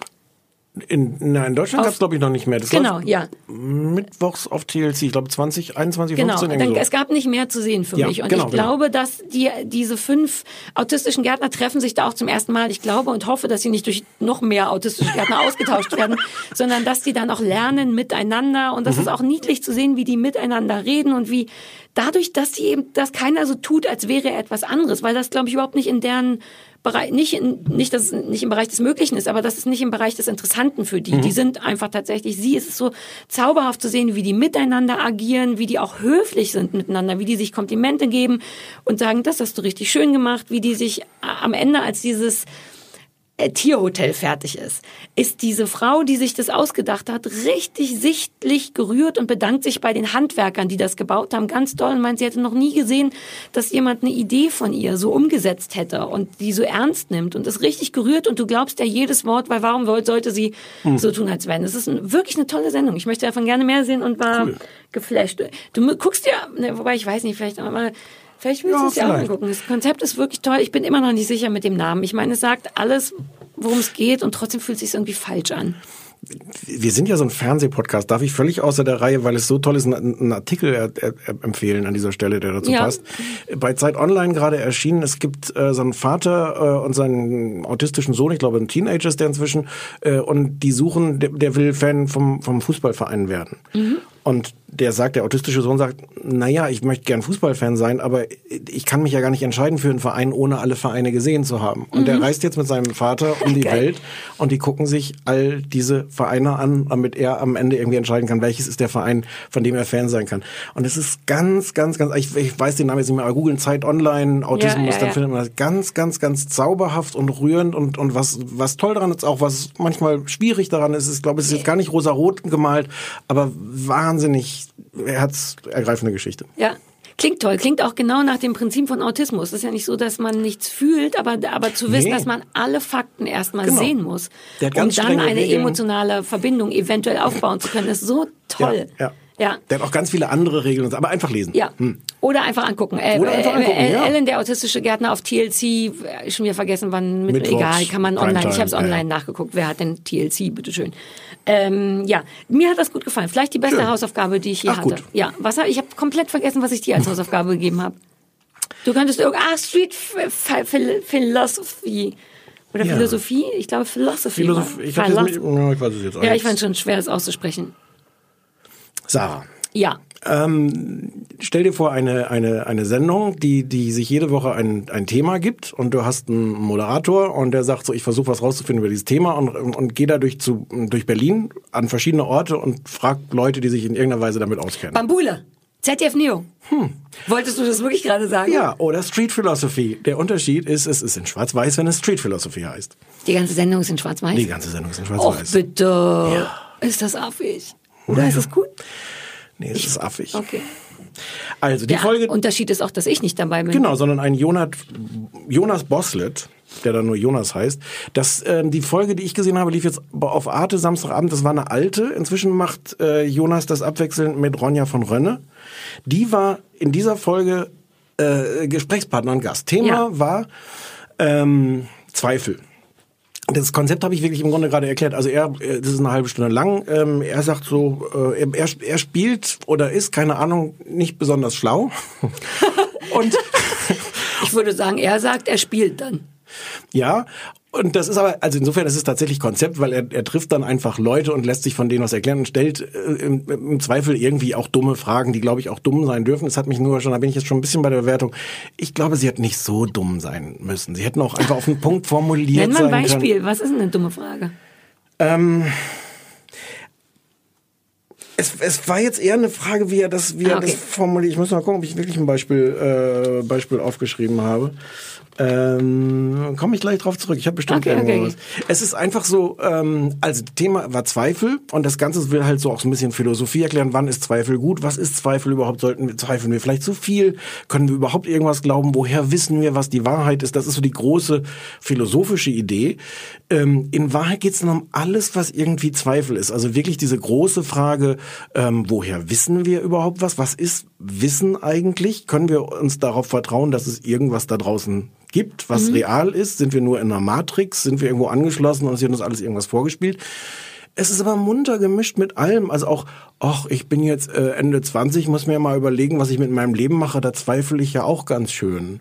In, nein, in Deutschland gab es, glaube ich, noch nicht mehr. Das genau, ja. Mittwochs auf T L C, ich glaube zwanzig, einundzwanzig, genau, fünfzehn. Genau, so. Es gab nicht mehr zu sehen für ja, mich. Und genau, ich genau. glaube, dass die, diese fünf autistischen Gärtner treffen sich da auch zum ersten Mal. Ich glaube und hoffe, dass sie nicht durch noch mehr autistische Gärtner ausgetauscht werden, sondern dass die dann auch lernen miteinander. Und das mhm. ist auch niedlich zu sehen, wie die miteinander reden und wie dadurch, dass sie eben, dass keiner so tut, als wäre er etwas anderes. Weil das, glaube ich, überhaupt nicht in deren Bereich, nicht, in, nicht, dass es nicht im Bereich des Möglichen ist, aber das ist nicht im Bereich des Interessanten für die. Mhm. Die sind einfach tatsächlich, sie es ist so zauberhaft zu sehen, wie die miteinander agieren, wie die auch höflich sind miteinander, wie die sich Komplimente geben und sagen, das hast du richtig schön gemacht, wie die sich am Ende, als dieses Tierhotel fertig ist, ist diese Frau, die sich das ausgedacht hat, richtig sichtlich gerührt und bedankt sich bei den Handwerkern, die das gebaut haben, ganz doll und meint, sie hätte noch nie gesehen, dass jemand eine Idee von ihr so umgesetzt hätte und die so ernst nimmt und ist richtig gerührt und du glaubst ja jedes Wort, weil warum sollte sie hm. so tun, als wenn. Es ist ein, wirklich eine tolle Sendung. Ich möchte davon gerne mehr sehen und war cool. geflasht. Du guckst ja, ne, wobei ich weiß nicht, vielleicht mal. Vielleicht willst du es ja auch angucken. Das Konzept ist wirklich toll. Ich bin immer noch nicht sicher mit dem Namen. Ich meine, es sagt alles, worum es geht und trotzdem fühlt es sich irgendwie falsch an. Wir sind ja so ein Fernsehpodcast. Darf ich völlig außer der Reihe, weil es so toll ist, einen Artikel er, er, empfehlen an dieser Stelle, der dazu ja. passt. Bei Zeit Online gerade erschienen, es gibt äh, so einen Vater äh, und seinen autistischen Sohn, ich glaube ein Teenager ist der inzwischen, äh, und die suchen, der, der will Fan vom, vom Fußballverein werden. Mhm. Und der sagt, der autistische Sohn sagt, naja, ich möchte gern Fußballfan sein, aber ich kann mich ja gar nicht entscheiden für einen Verein, ohne alle Vereine gesehen zu haben. Und mhm. der reist jetzt mit seinem Vater um die Geil. Welt und die gucken sich all diese Vereine an, damit er am Ende irgendwie entscheiden kann, welches ist der Verein, von dem er Fan sein kann. Und es ist ganz, ganz, ganz, ich, ich weiß den Namen jetzt nicht mehr, aber googeln, Zeit Online, Autismus, ja, ja, dann ja. findet man das ganz, ganz, ganz zauberhaft und rührend und, und was, was toll daran ist, auch was manchmal schwierig daran ist, ich glaube, es ist jetzt gar nicht rosa-rot gemalt, aber wahnsinnig herzergreifende Geschichte. Ja, klingt toll. Klingt auch genau nach dem Prinzip von Autismus. Es ist ja nicht so, dass man nichts fühlt, aber, aber zu wissen, nee. dass man alle Fakten erstmal genau. sehen muss, um dann eine Regeln. emotionale Verbindung eventuell aufbauen zu können, ist so toll. Ja, ja. Ja. Der hat auch ganz viele andere Regeln, aber einfach lesen. Ja. Hm. Oder einfach angucken. Äh, Oder einfach angucken, äh, äh, ja. Alan, der autistische Gärtner auf T L C, schon wieder vergessen, wann, mit, mit egal, Vox, kann man online, Primetime, ich habe es online äh. nachgeguckt. Wer hat denn T L C, bitteschön. Ähm, ja, mir hat das gut gefallen. Vielleicht die beste Schön. Hausaufgabe, die ich je Ach, hatte. Gut. Ja, was, ich habe komplett vergessen, was ich dir als Hausaufgabe gegeben habe. Du könntest irgendwie, ah, Streetphilosophy. Oder ja. Philosophie? Ich glaube, Philosophy. Philosoph- ich, glaub, Philos- ich, mit, ich weiß es jetzt auch. Ja, ich fand es schon schwer, das auszusprechen. Sarah. Ja. Ähm, stell dir vor, eine, eine, eine Sendung, die, die sich jede Woche ein, ein Thema gibt und du hast einen Moderator und der sagt so, ich versuche was rauszufinden über dieses Thema und, und, und gehe da durch, zu, durch Berlin an verschiedene Orte und frag Leute, die sich in irgendeiner Weise damit auskennen. Bambule. Z D F Neo. Hm. Wolltest du das wirklich gerade sagen? Ja, oder Street Philosophy. Der Unterschied ist, es ist in Schwarz-Weiß, wenn es Street Philosophy heißt. Die ganze Sendung ist in Schwarz-Weiß? Die ganze Sendung ist in Schwarz-Weiß. Och, bitte. Ja. Ist das affig? Oder ja. ist es gut? Nee, es ich, ist affig. Okay. Also die Der Folge. Unterschied ist auch, dass ich nicht dabei bin. Genau, sondern ein Jonas, Jonas Boslet, der dann nur Jonas heißt. Das, äh, die Folge, die ich gesehen habe, lief jetzt auf Arte Samstagabend. Das war eine alte. Inzwischen macht äh, Jonas das abwechselnd mit Ronja von Rönne. Die war in dieser Folge äh, Gesprächspartner und Gast. Thema ja. war ähm, Zweifel. Das Konzept habe ich wirklich im Grunde gerade erklärt. Also er, das ist eine halbe Stunde lang, ähm, er sagt so, äh, er, er spielt oder ist, keine Ahnung, nicht besonders schlau. Und ich würde sagen, er sagt, er spielt dann. Ja, Und das ist aber, also insofern ist es tatsächlich Konzept, weil er, er trifft dann einfach Leute und lässt sich von denen was erklären und stellt äh, im, im Zweifel irgendwie auch dumme Fragen, die, glaube ich, auch dumm sein dürfen. Das hat mich nur schon, da bin ich jetzt schon ein bisschen bei der Bewertung. Ich glaube, sie hätten nicht so dumm sein müssen. Sie hätten auch einfach auf den Punkt formuliert sein können. Nenn mal ein Beispiel. Was ist denn eine dumme Frage? Ähm... Es, es war jetzt eher eine Frage, wie er das, wie er okay. das formuliert. Ich muss mal gucken, ob ich wirklich ein Beispiel, äh, Beispiel aufgeschrieben habe. Ähm, komme ich gleich drauf zurück. Ich habe bestimmt okay, irgendwo okay. was. Es ist einfach so, ähm, also Thema war Zweifel und das Ganze will halt so auch so ein bisschen Philosophie erklären. Wann ist Zweifel gut? Was ist Zweifel überhaupt? Sollten wir, zweifeln wir vielleicht zu viel? Können wir überhaupt irgendwas glauben? Woher wissen wir, was die Wahrheit ist? Das ist so die große philosophische Idee. Ähm, in Wahrheit geht es nur um alles, was irgendwie Zweifel ist. Also wirklich diese große Frage, ähm, woher wissen wir überhaupt was? Was ist Wissen eigentlich? Können wir uns darauf vertrauen, dass es irgendwas da draußen gibt, was mhm. real ist? Sind wir nur in einer Matrix? Sind wir irgendwo angeschlossen und es wird uns alles irgendwas vorgespielt? Es ist aber munter gemischt mit allem. Also auch, ach, ich bin jetzt äh, Ende zwanzig, muss mir mal überlegen, was ich mit meinem Leben mache. Da zweifle ich ja auch ganz schön.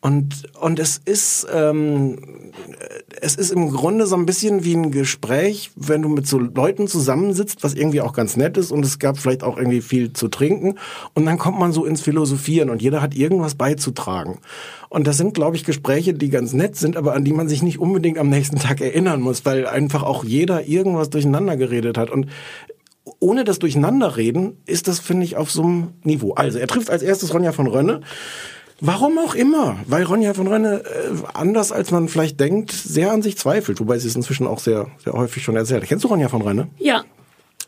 Und und es ist ähm, es ist im Grunde so ein bisschen wie ein Gespräch, wenn du mit so Leuten zusammensitzt, was irgendwie auch ganz nett ist und es gab vielleicht auch irgendwie viel zu trinken und dann kommt man so ins Philosophieren und jeder hat irgendwas beizutragen. Und das sind, glaube ich, Gespräche, die ganz nett sind, aber an die man sich nicht unbedingt am nächsten Tag erinnern muss, weil einfach auch jeder irgendwas durcheinander geredet hat und ohne das Durcheinanderreden ist das, finde ich, auf so einem Niveau. Also er trifft als erstes Ronja von Rönne. Warum auch immer, weil Ronja von Rönne, äh, anders als man vielleicht denkt, sehr an sich zweifelt, wobei sie es inzwischen auch sehr sehr häufig schon erzählt. Kennst du Ronja von Rönne? Ja.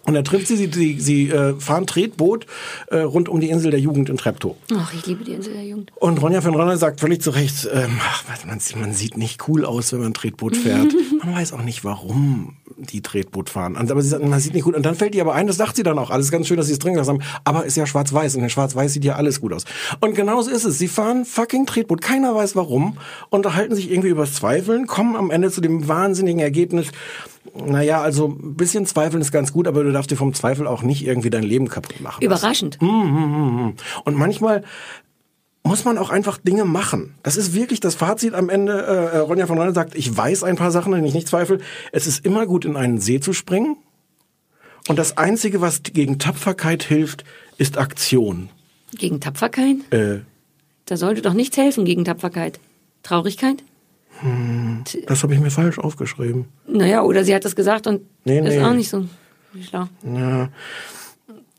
Und da trifft sie, sie, sie, sie äh, fahren Tretboot äh, rund um die Insel der Jugend in Treptow. Ach, ich liebe die Insel der Jugend. Und Ronja von Rönne sagt völlig zu Recht, ähm, ach, man, man sieht nicht cool aus, wenn man Tretboot fährt. Man weiß auch nicht, warum die Tretboot fahren. Aber sie sagt, man sieht nicht gut. Und dann fällt ihr aber ein, das sagt sie dann auch. Alles ganz schön, dass sie es drin gelassen haben. Aber ist ja schwarz-weiß. Und in schwarz-weiß sieht ja alles gut aus. Und genauso ist es. Sie fahren fucking Tretboot. Keiner weiß warum. Unterhalten sich irgendwie übers Zweifeln, kommen am Ende zu dem wahnsinnigen Ergebnis, naja, also ein bisschen Zweifeln ist ganz gut, aber du darfst dir vom Zweifel auch nicht irgendwie dein Leben kaputt machen. Überraschend. Und manchmal muss man auch einfach Dinge machen. Das ist wirklich das Fazit am Ende. Äh, Ronja von Rönne sagt, ich weiß ein paar Sachen, an denen ich nicht zweifle. Es ist immer gut, in einen See zu springen. Und das Einzige, was gegen Tapferkeit hilft, ist Aktion. Gegen Tapferkeit? Äh. Da sollte doch nichts helfen gegen Tapferkeit. Traurigkeit? Hm, das habe ich mir falsch aufgeschrieben. Naja, oder sie hat das gesagt und nee, nee. Ist auch nicht so schlau. Ja.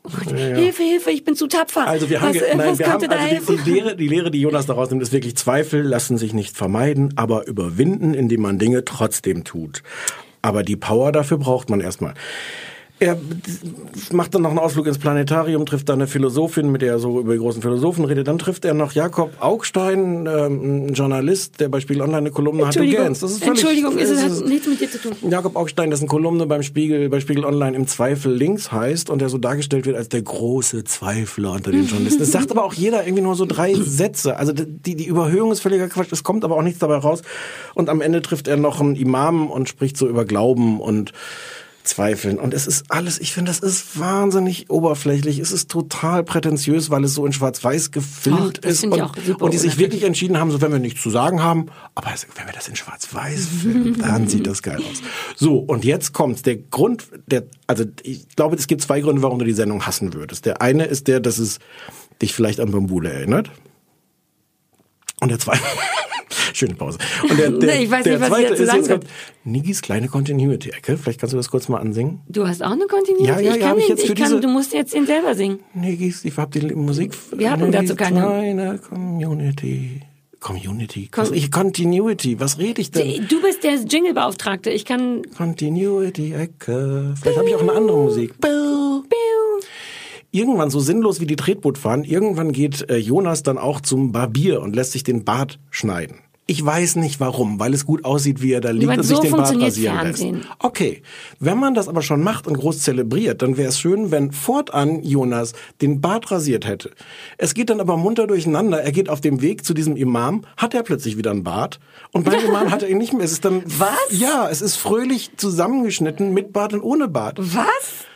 Oh Gott, ja, ja. Hilfe, Hilfe, ich bin zu tapfer. Also wir haben, was, nein, was wir haben also die, die, Lehre, die Lehre, die Jonas daraus nimmt, ist wirklich Zweifel lassen sich nicht vermeiden, aber überwinden, indem man Dinge trotzdem tut. Aber die Power dafür braucht man erstmal. Er macht dann noch einen Ausflug ins Planetarium, trifft dann eine Philosophin, mit der er so über die großen Philosophen redet. Dann trifft er noch Jakob Augstein, ähm, ein Journalist, der bei Spiegel Online eine Kolumne hat. Du gähnst. Das ist völlig, Entschuldigung, es ist, hat nichts mit dir zu tun. Jakob Augstein, dessen Kolumne beim Spiegel, bei Spiegel Online im Zweifel links heißt und der so dargestellt wird als der große Zweifler unter den Journalisten. Das sagt aber auch jeder irgendwie nur so drei Sätze. Also die, die Überhöhung ist völliger Quatsch. Es kommt aber auch nichts dabei raus. Und am Ende trifft er noch einen Imam und spricht so über Glauben und Zweifeln. Und es ist alles, ich finde, das ist wahnsinnig oberflächlich. Es ist total prätentiös, weil es so in schwarz-weiß gefilmt Ach, ist. Und, und die sich wirklich entschieden haben, so wenn wir nichts zu sagen haben, aber wenn wir das in schwarz-weiß filmen, dann sieht das geil aus. So, und jetzt kommt's. Der Grund, der, also ich glaube, es gibt zwei Gründe, warum du die Sendung hassen würdest. Der eine ist der, dass es dich vielleicht an Bambule erinnert. Und der zweite... Schöne Pause. Und der, der, ich weiß nicht, der was zweite ist jetzt kommt, Nigis kleine Continuity-Ecke. Vielleicht kannst du das kurz mal ansingen. Du hast auch eine Continuity? Ja, ja, ich ja. Kann ich jetzt für ich diese... kann, du musst jetzt ihn selber singen. Nigis, ich hab die Musik... Wir hatten Nigis dazu keine... kleine Community... Community... Con- ich, Continuity, was rede ich denn? Du bist der Jingle-Beauftragte, ich kann... Continuity-Ecke... Vielleicht habe ich auch eine andere Musik. Bill. Bill. Irgendwann, so sinnlos wie die Tretboot fahren, irgendwann geht äh, Jonas dann auch zum Barbier und lässt sich den Bart schneiden. Ich weiß nicht warum, weil es gut aussieht, wie er da liegt und sich den Bart rasieren lässt. Okay, wenn man das aber schon macht und groß zelebriert, dann wäre es schön, wenn fortan Jonas den Bart rasiert hätte. Es geht dann aber munter durcheinander. Er geht auf dem Weg zu diesem Imam, hat er plötzlich wieder einen Bart und beim Imam hat er ihn nicht mehr. Es ist dann was? Ja, es ist fröhlich zusammengeschnitten mit Bart und ohne Bart. Was?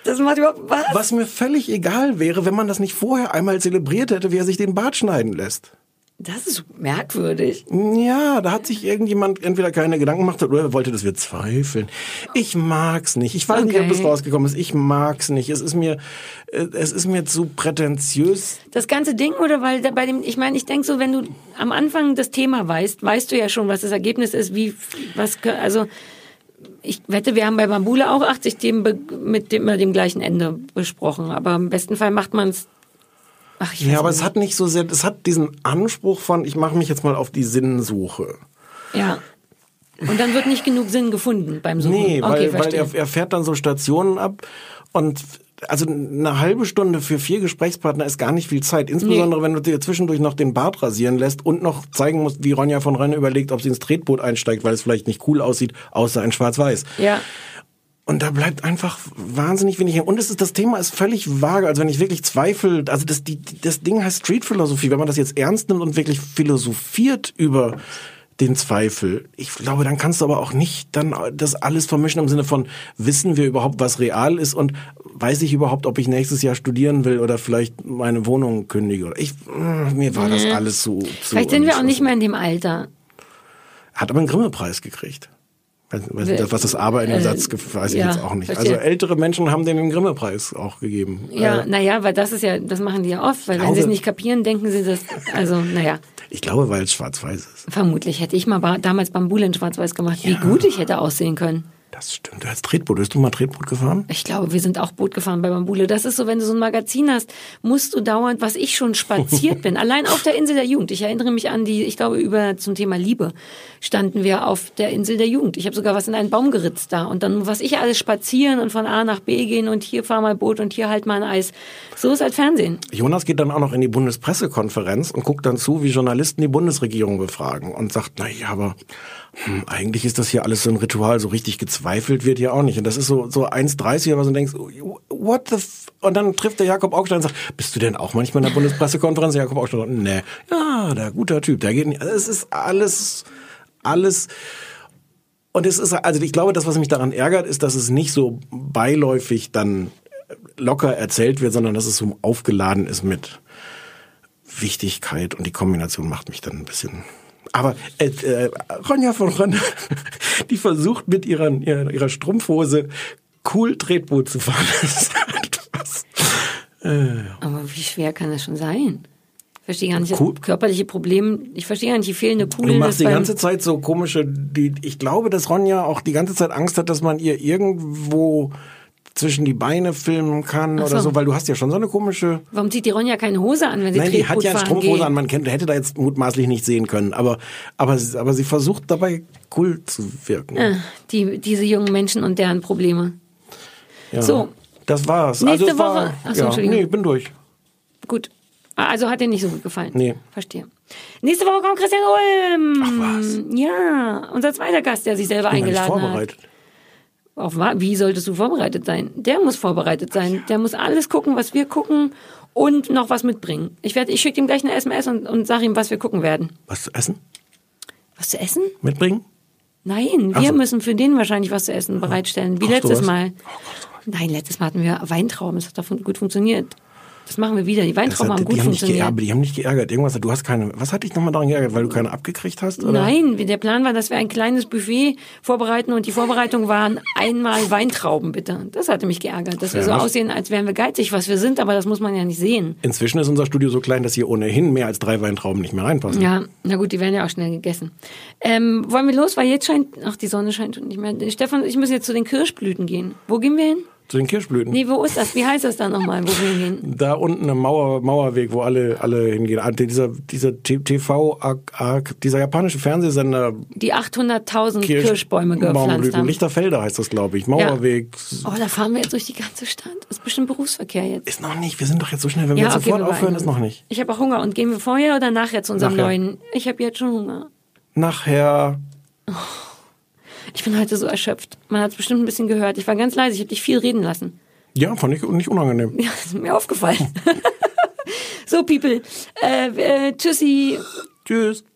Das macht überhaupt was? Was mir völlig egal wäre, wenn man das nicht vorher einmal zelebriert hätte, wie er sich den Bart schneiden lässt. Das ist merkwürdig. Ja, da hat sich irgendjemand entweder keine Gedanken gemacht oder wollte, dass wir zweifeln. Ich mag's nicht. Ich weiß okay. nicht, ob das rausgekommen ist. Ich mag's nicht. Es ist mir, es ist mir zu prätentiös. Das ganze Ding, oder? Weil bei dem, ich meine, ich denke so, wenn du am Anfang das Thema weißt, weißt du ja schon, was das Ergebnis ist, wie, was, also, ich wette, wir haben bei Bambule auch achtzig Themen mit dem, mit dem gleichen Ende besprochen. Aber im besten Fall macht man's. Ach, ich ja, aber nicht. Es hat nicht so sehr, es hat diesen Anspruch von, ich mache mich jetzt mal auf die Sinnsuche. Ja. Und dann wird nicht genug Sinn gefunden beim Suchen. Nee, okay, weil, weil er, er fährt dann so Stationen ab und also eine halbe Stunde für vier Gesprächspartner ist gar nicht viel Zeit. Insbesondere, nee. wenn du dir zwischendurch noch den Bart rasieren lässt und noch zeigen musst, wie Ronja von Rönne überlegt, ob sie ins Tretboot einsteigt, weil es vielleicht nicht cool aussieht, außer in Schwarz-Weiß. Ja. Und da bleibt einfach wahnsinnig wenig hängen. Und es ist, das Thema ist völlig vage. Also wenn ich wirklich zweifle, also das, die, das Ding heißt Streetphilosophy. Wenn man das jetzt ernst nimmt und wirklich philosophiert über den Zweifel, ich glaube, dann kannst du aber auch nicht dann das alles vermischen im Sinne von, wissen wir überhaupt, was real ist und weiß ich überhaupt, ob ich nächstes Jahr studieren will oder vielleicht meine Wohnung kündige. Ich, mir war das alles so... so vielleicht sind wir auch nicht mehr in dem Alter. Hat aber einen Grimme-Preis gekriegt. Was das Aber in dem äh, Satz, weiß ich ja, jetzt auch nicht. Verstehe. Also ältere Menschen haben dem den Grimme-Preis auch gegeben. Ja, äh, naja, weil das ist ja, das machen die ja oft, weil glaube, wenn sie es nicht kapieren, denken sie das, also naja. Ich glaube, weil es schwarz-weiß ist. Vermutlich hätte ich mal ba- damals Bambule in schwarz-weiß gemacht, ja. Wie gut ich hätte aussehen können. Das stimmt, du hast Tretboot. Bist du mal Tretboot gefahren? Ich glaube, wir sind auch Boot gefahren bei Bambule. Das ist so, wenn du so ein Magazin hast, musst du dauernd, was ich schon spaziert bin, allein auf der Insel der Jugend. Ich erinnere mich an die, ich glaube, über zum Thema Liebe standen wir auf der Insel der Jugend. Ich habe sogar was in einen Baum geritzt da. Und dann, was ich alles spazieren und von A nach B gehen und hier fahr mal Boot und hier halt mal ein Eis. So ist halt Fernsehen. Jonas geht dann auch noch in die Bundespressekonferenz und guckt dann zu, wie Journalisten die Bundesregierung befragen und sagt, naja, aber... Hm, eigentlich ist das hier alles so ein Ritual, so richtig gezweifelt wird hier auch nicht. Und das ist so, so eins dreißig, wenn man so denkt, what the f... Und dann trifft der Jakob Augstein und sagt, bist du denn auch manchmal in der Bundespressekonferenz? Der Jakob Augstein sagt, nee, ja, der guter Typ, der geht nicht. Es ist alles, alles... Und es ist, also ich glaube, das, was mich daran ärgert, ist, dass es nicht so beiläufig dann locker erzählt wird, sondern dass es so aufgeladen ist mit Wichtigkeit. Und die Kombination macht mich dann ein bisschen... Aber äh, äh, Ronja von Rönne, die versucht mit ihrer, ihrer, ihrer Strumpfhose cool Tretboot zu fahren. Das hat was. Äh. Aber wie schwer kann das schon sein? Ich verstehe gar nicht, das cool. körperliche Probleme, ich verstehe gar nicht, die fehlende Kugel. Du machst die ganze Zeit so komische, die, ich glaube, dass Ronja auch die ganze Zeit Angst hat, dass man ihr irgendwo... zwischen die Beine filmen kann so. Oder so, weil du hast ja schon so eine komische... Warum zieht die Ronja keine Hose an, wenn sie Tretboot fahren geht? Nein, die hat ja eine Strumpfhose an, man hätte da jetzt mutmaßlich nicht sehen können, aber, aber, aber sie versucht dabei cool zu wirken. Ah, die, diese jungen Menschen und deren Probleme. Ja, so. Das war's. Nächste also, Woche... War, Achso, ja, Entschuldigung. Nee, ich bin durch. Gut. Also hat dir nicht so gut gefallen? Nee. Verstehe. Nächste Woche kommt Christian Ulm. Ach was. Ja, unser zweiter Gast, der sich selber ich bin eingeladen hat. Vorbereitet. Auf, wie solltest du vorbereitet sein? Der muss vorbereitet sein. Der muss alles gucken, was wir gucken und noch was mitbringen. Ich, ich schicke ihm gleich eine S M S und, und sage ihm, was wir gucken werden. Was zu essen? Was zu essen? Mitbringen? Nein, wir so. müssen für den wahrscheinlich was zu essen bereitstellen. Wie Kochst letztes Mal. Oh, Nein, letztes Mal hatten wir Weintrauben. Das hat davon gut funktioniert. Das machen wir wieder. Die Weintrauben hat, haben die gut haben funktioniert. Geärgert, die haben nicht geärgert. Irgendwas, du hast keine. Was hat dich nochmal daran geärgert? Weil du keine abgekriegt hast? Oder? Nein, der Plan war, dass wir ein kleines Buffet vorbereiten und die Vorbereitung waren einmal Weintrauben, bitte. Das hatte mich geärgert, dass ja, wir so aussehen, als wären wir geizig, was wir sind, aber das muss man ja nicht sehen. Inzwischen ist unser Studio so klein, dass hier ohnehin mehr als drei Weintrauben nicht mehr reinpassen. Ja, na gut, die werden ja auch schnell gegessen. Ähm, wollen wir los? Weil jetzt scheint, ach, die Sonne scheint schon nicht mehr. Stefan, ich muss jetzt zu den Kirschblüten gehen. Wo gehen wir hin? Zu den Kirschblüten. Nee, wo ist das? Wie heißt das da nochmal? Wo wir hingehen? Da unten am Mauer, Mauerweg, wo alle, alle hingehen. Dieser, dieser T V, dieser japanische Fernsehsender. Die achthunderttausend Kirsch, Kirschbäume gepflanzt haben. Lichterfelder heißt das, glaube ich. Mauerweg. Ja. Oh, da fahren wir jetzt durch die ganze Stadt. Das ist bestimmt Berufsverkehr jetzt. Ist noch nicht. Wir sind doch jetzt so schnell. Wenn ja, wir jetzt okay, sofort wir aufhören, ist noch nicht. Ich habe auch Hunger. Und gehen wir vorher oder nachher zu unserem nachher. neuen? Ich habe jetzt schon Hunger. Nachher. Oh. Ich bin heute so erschöpft. Man hat es bestimmt ein bisschen gehört. Ich war ganz leise. Ich habe dich viel reden lassen. Ja, fand ich nicht unangenehm. Ja, ist mir aufgefallen. So, People. Äh, äh, tschüssi. Tschüss.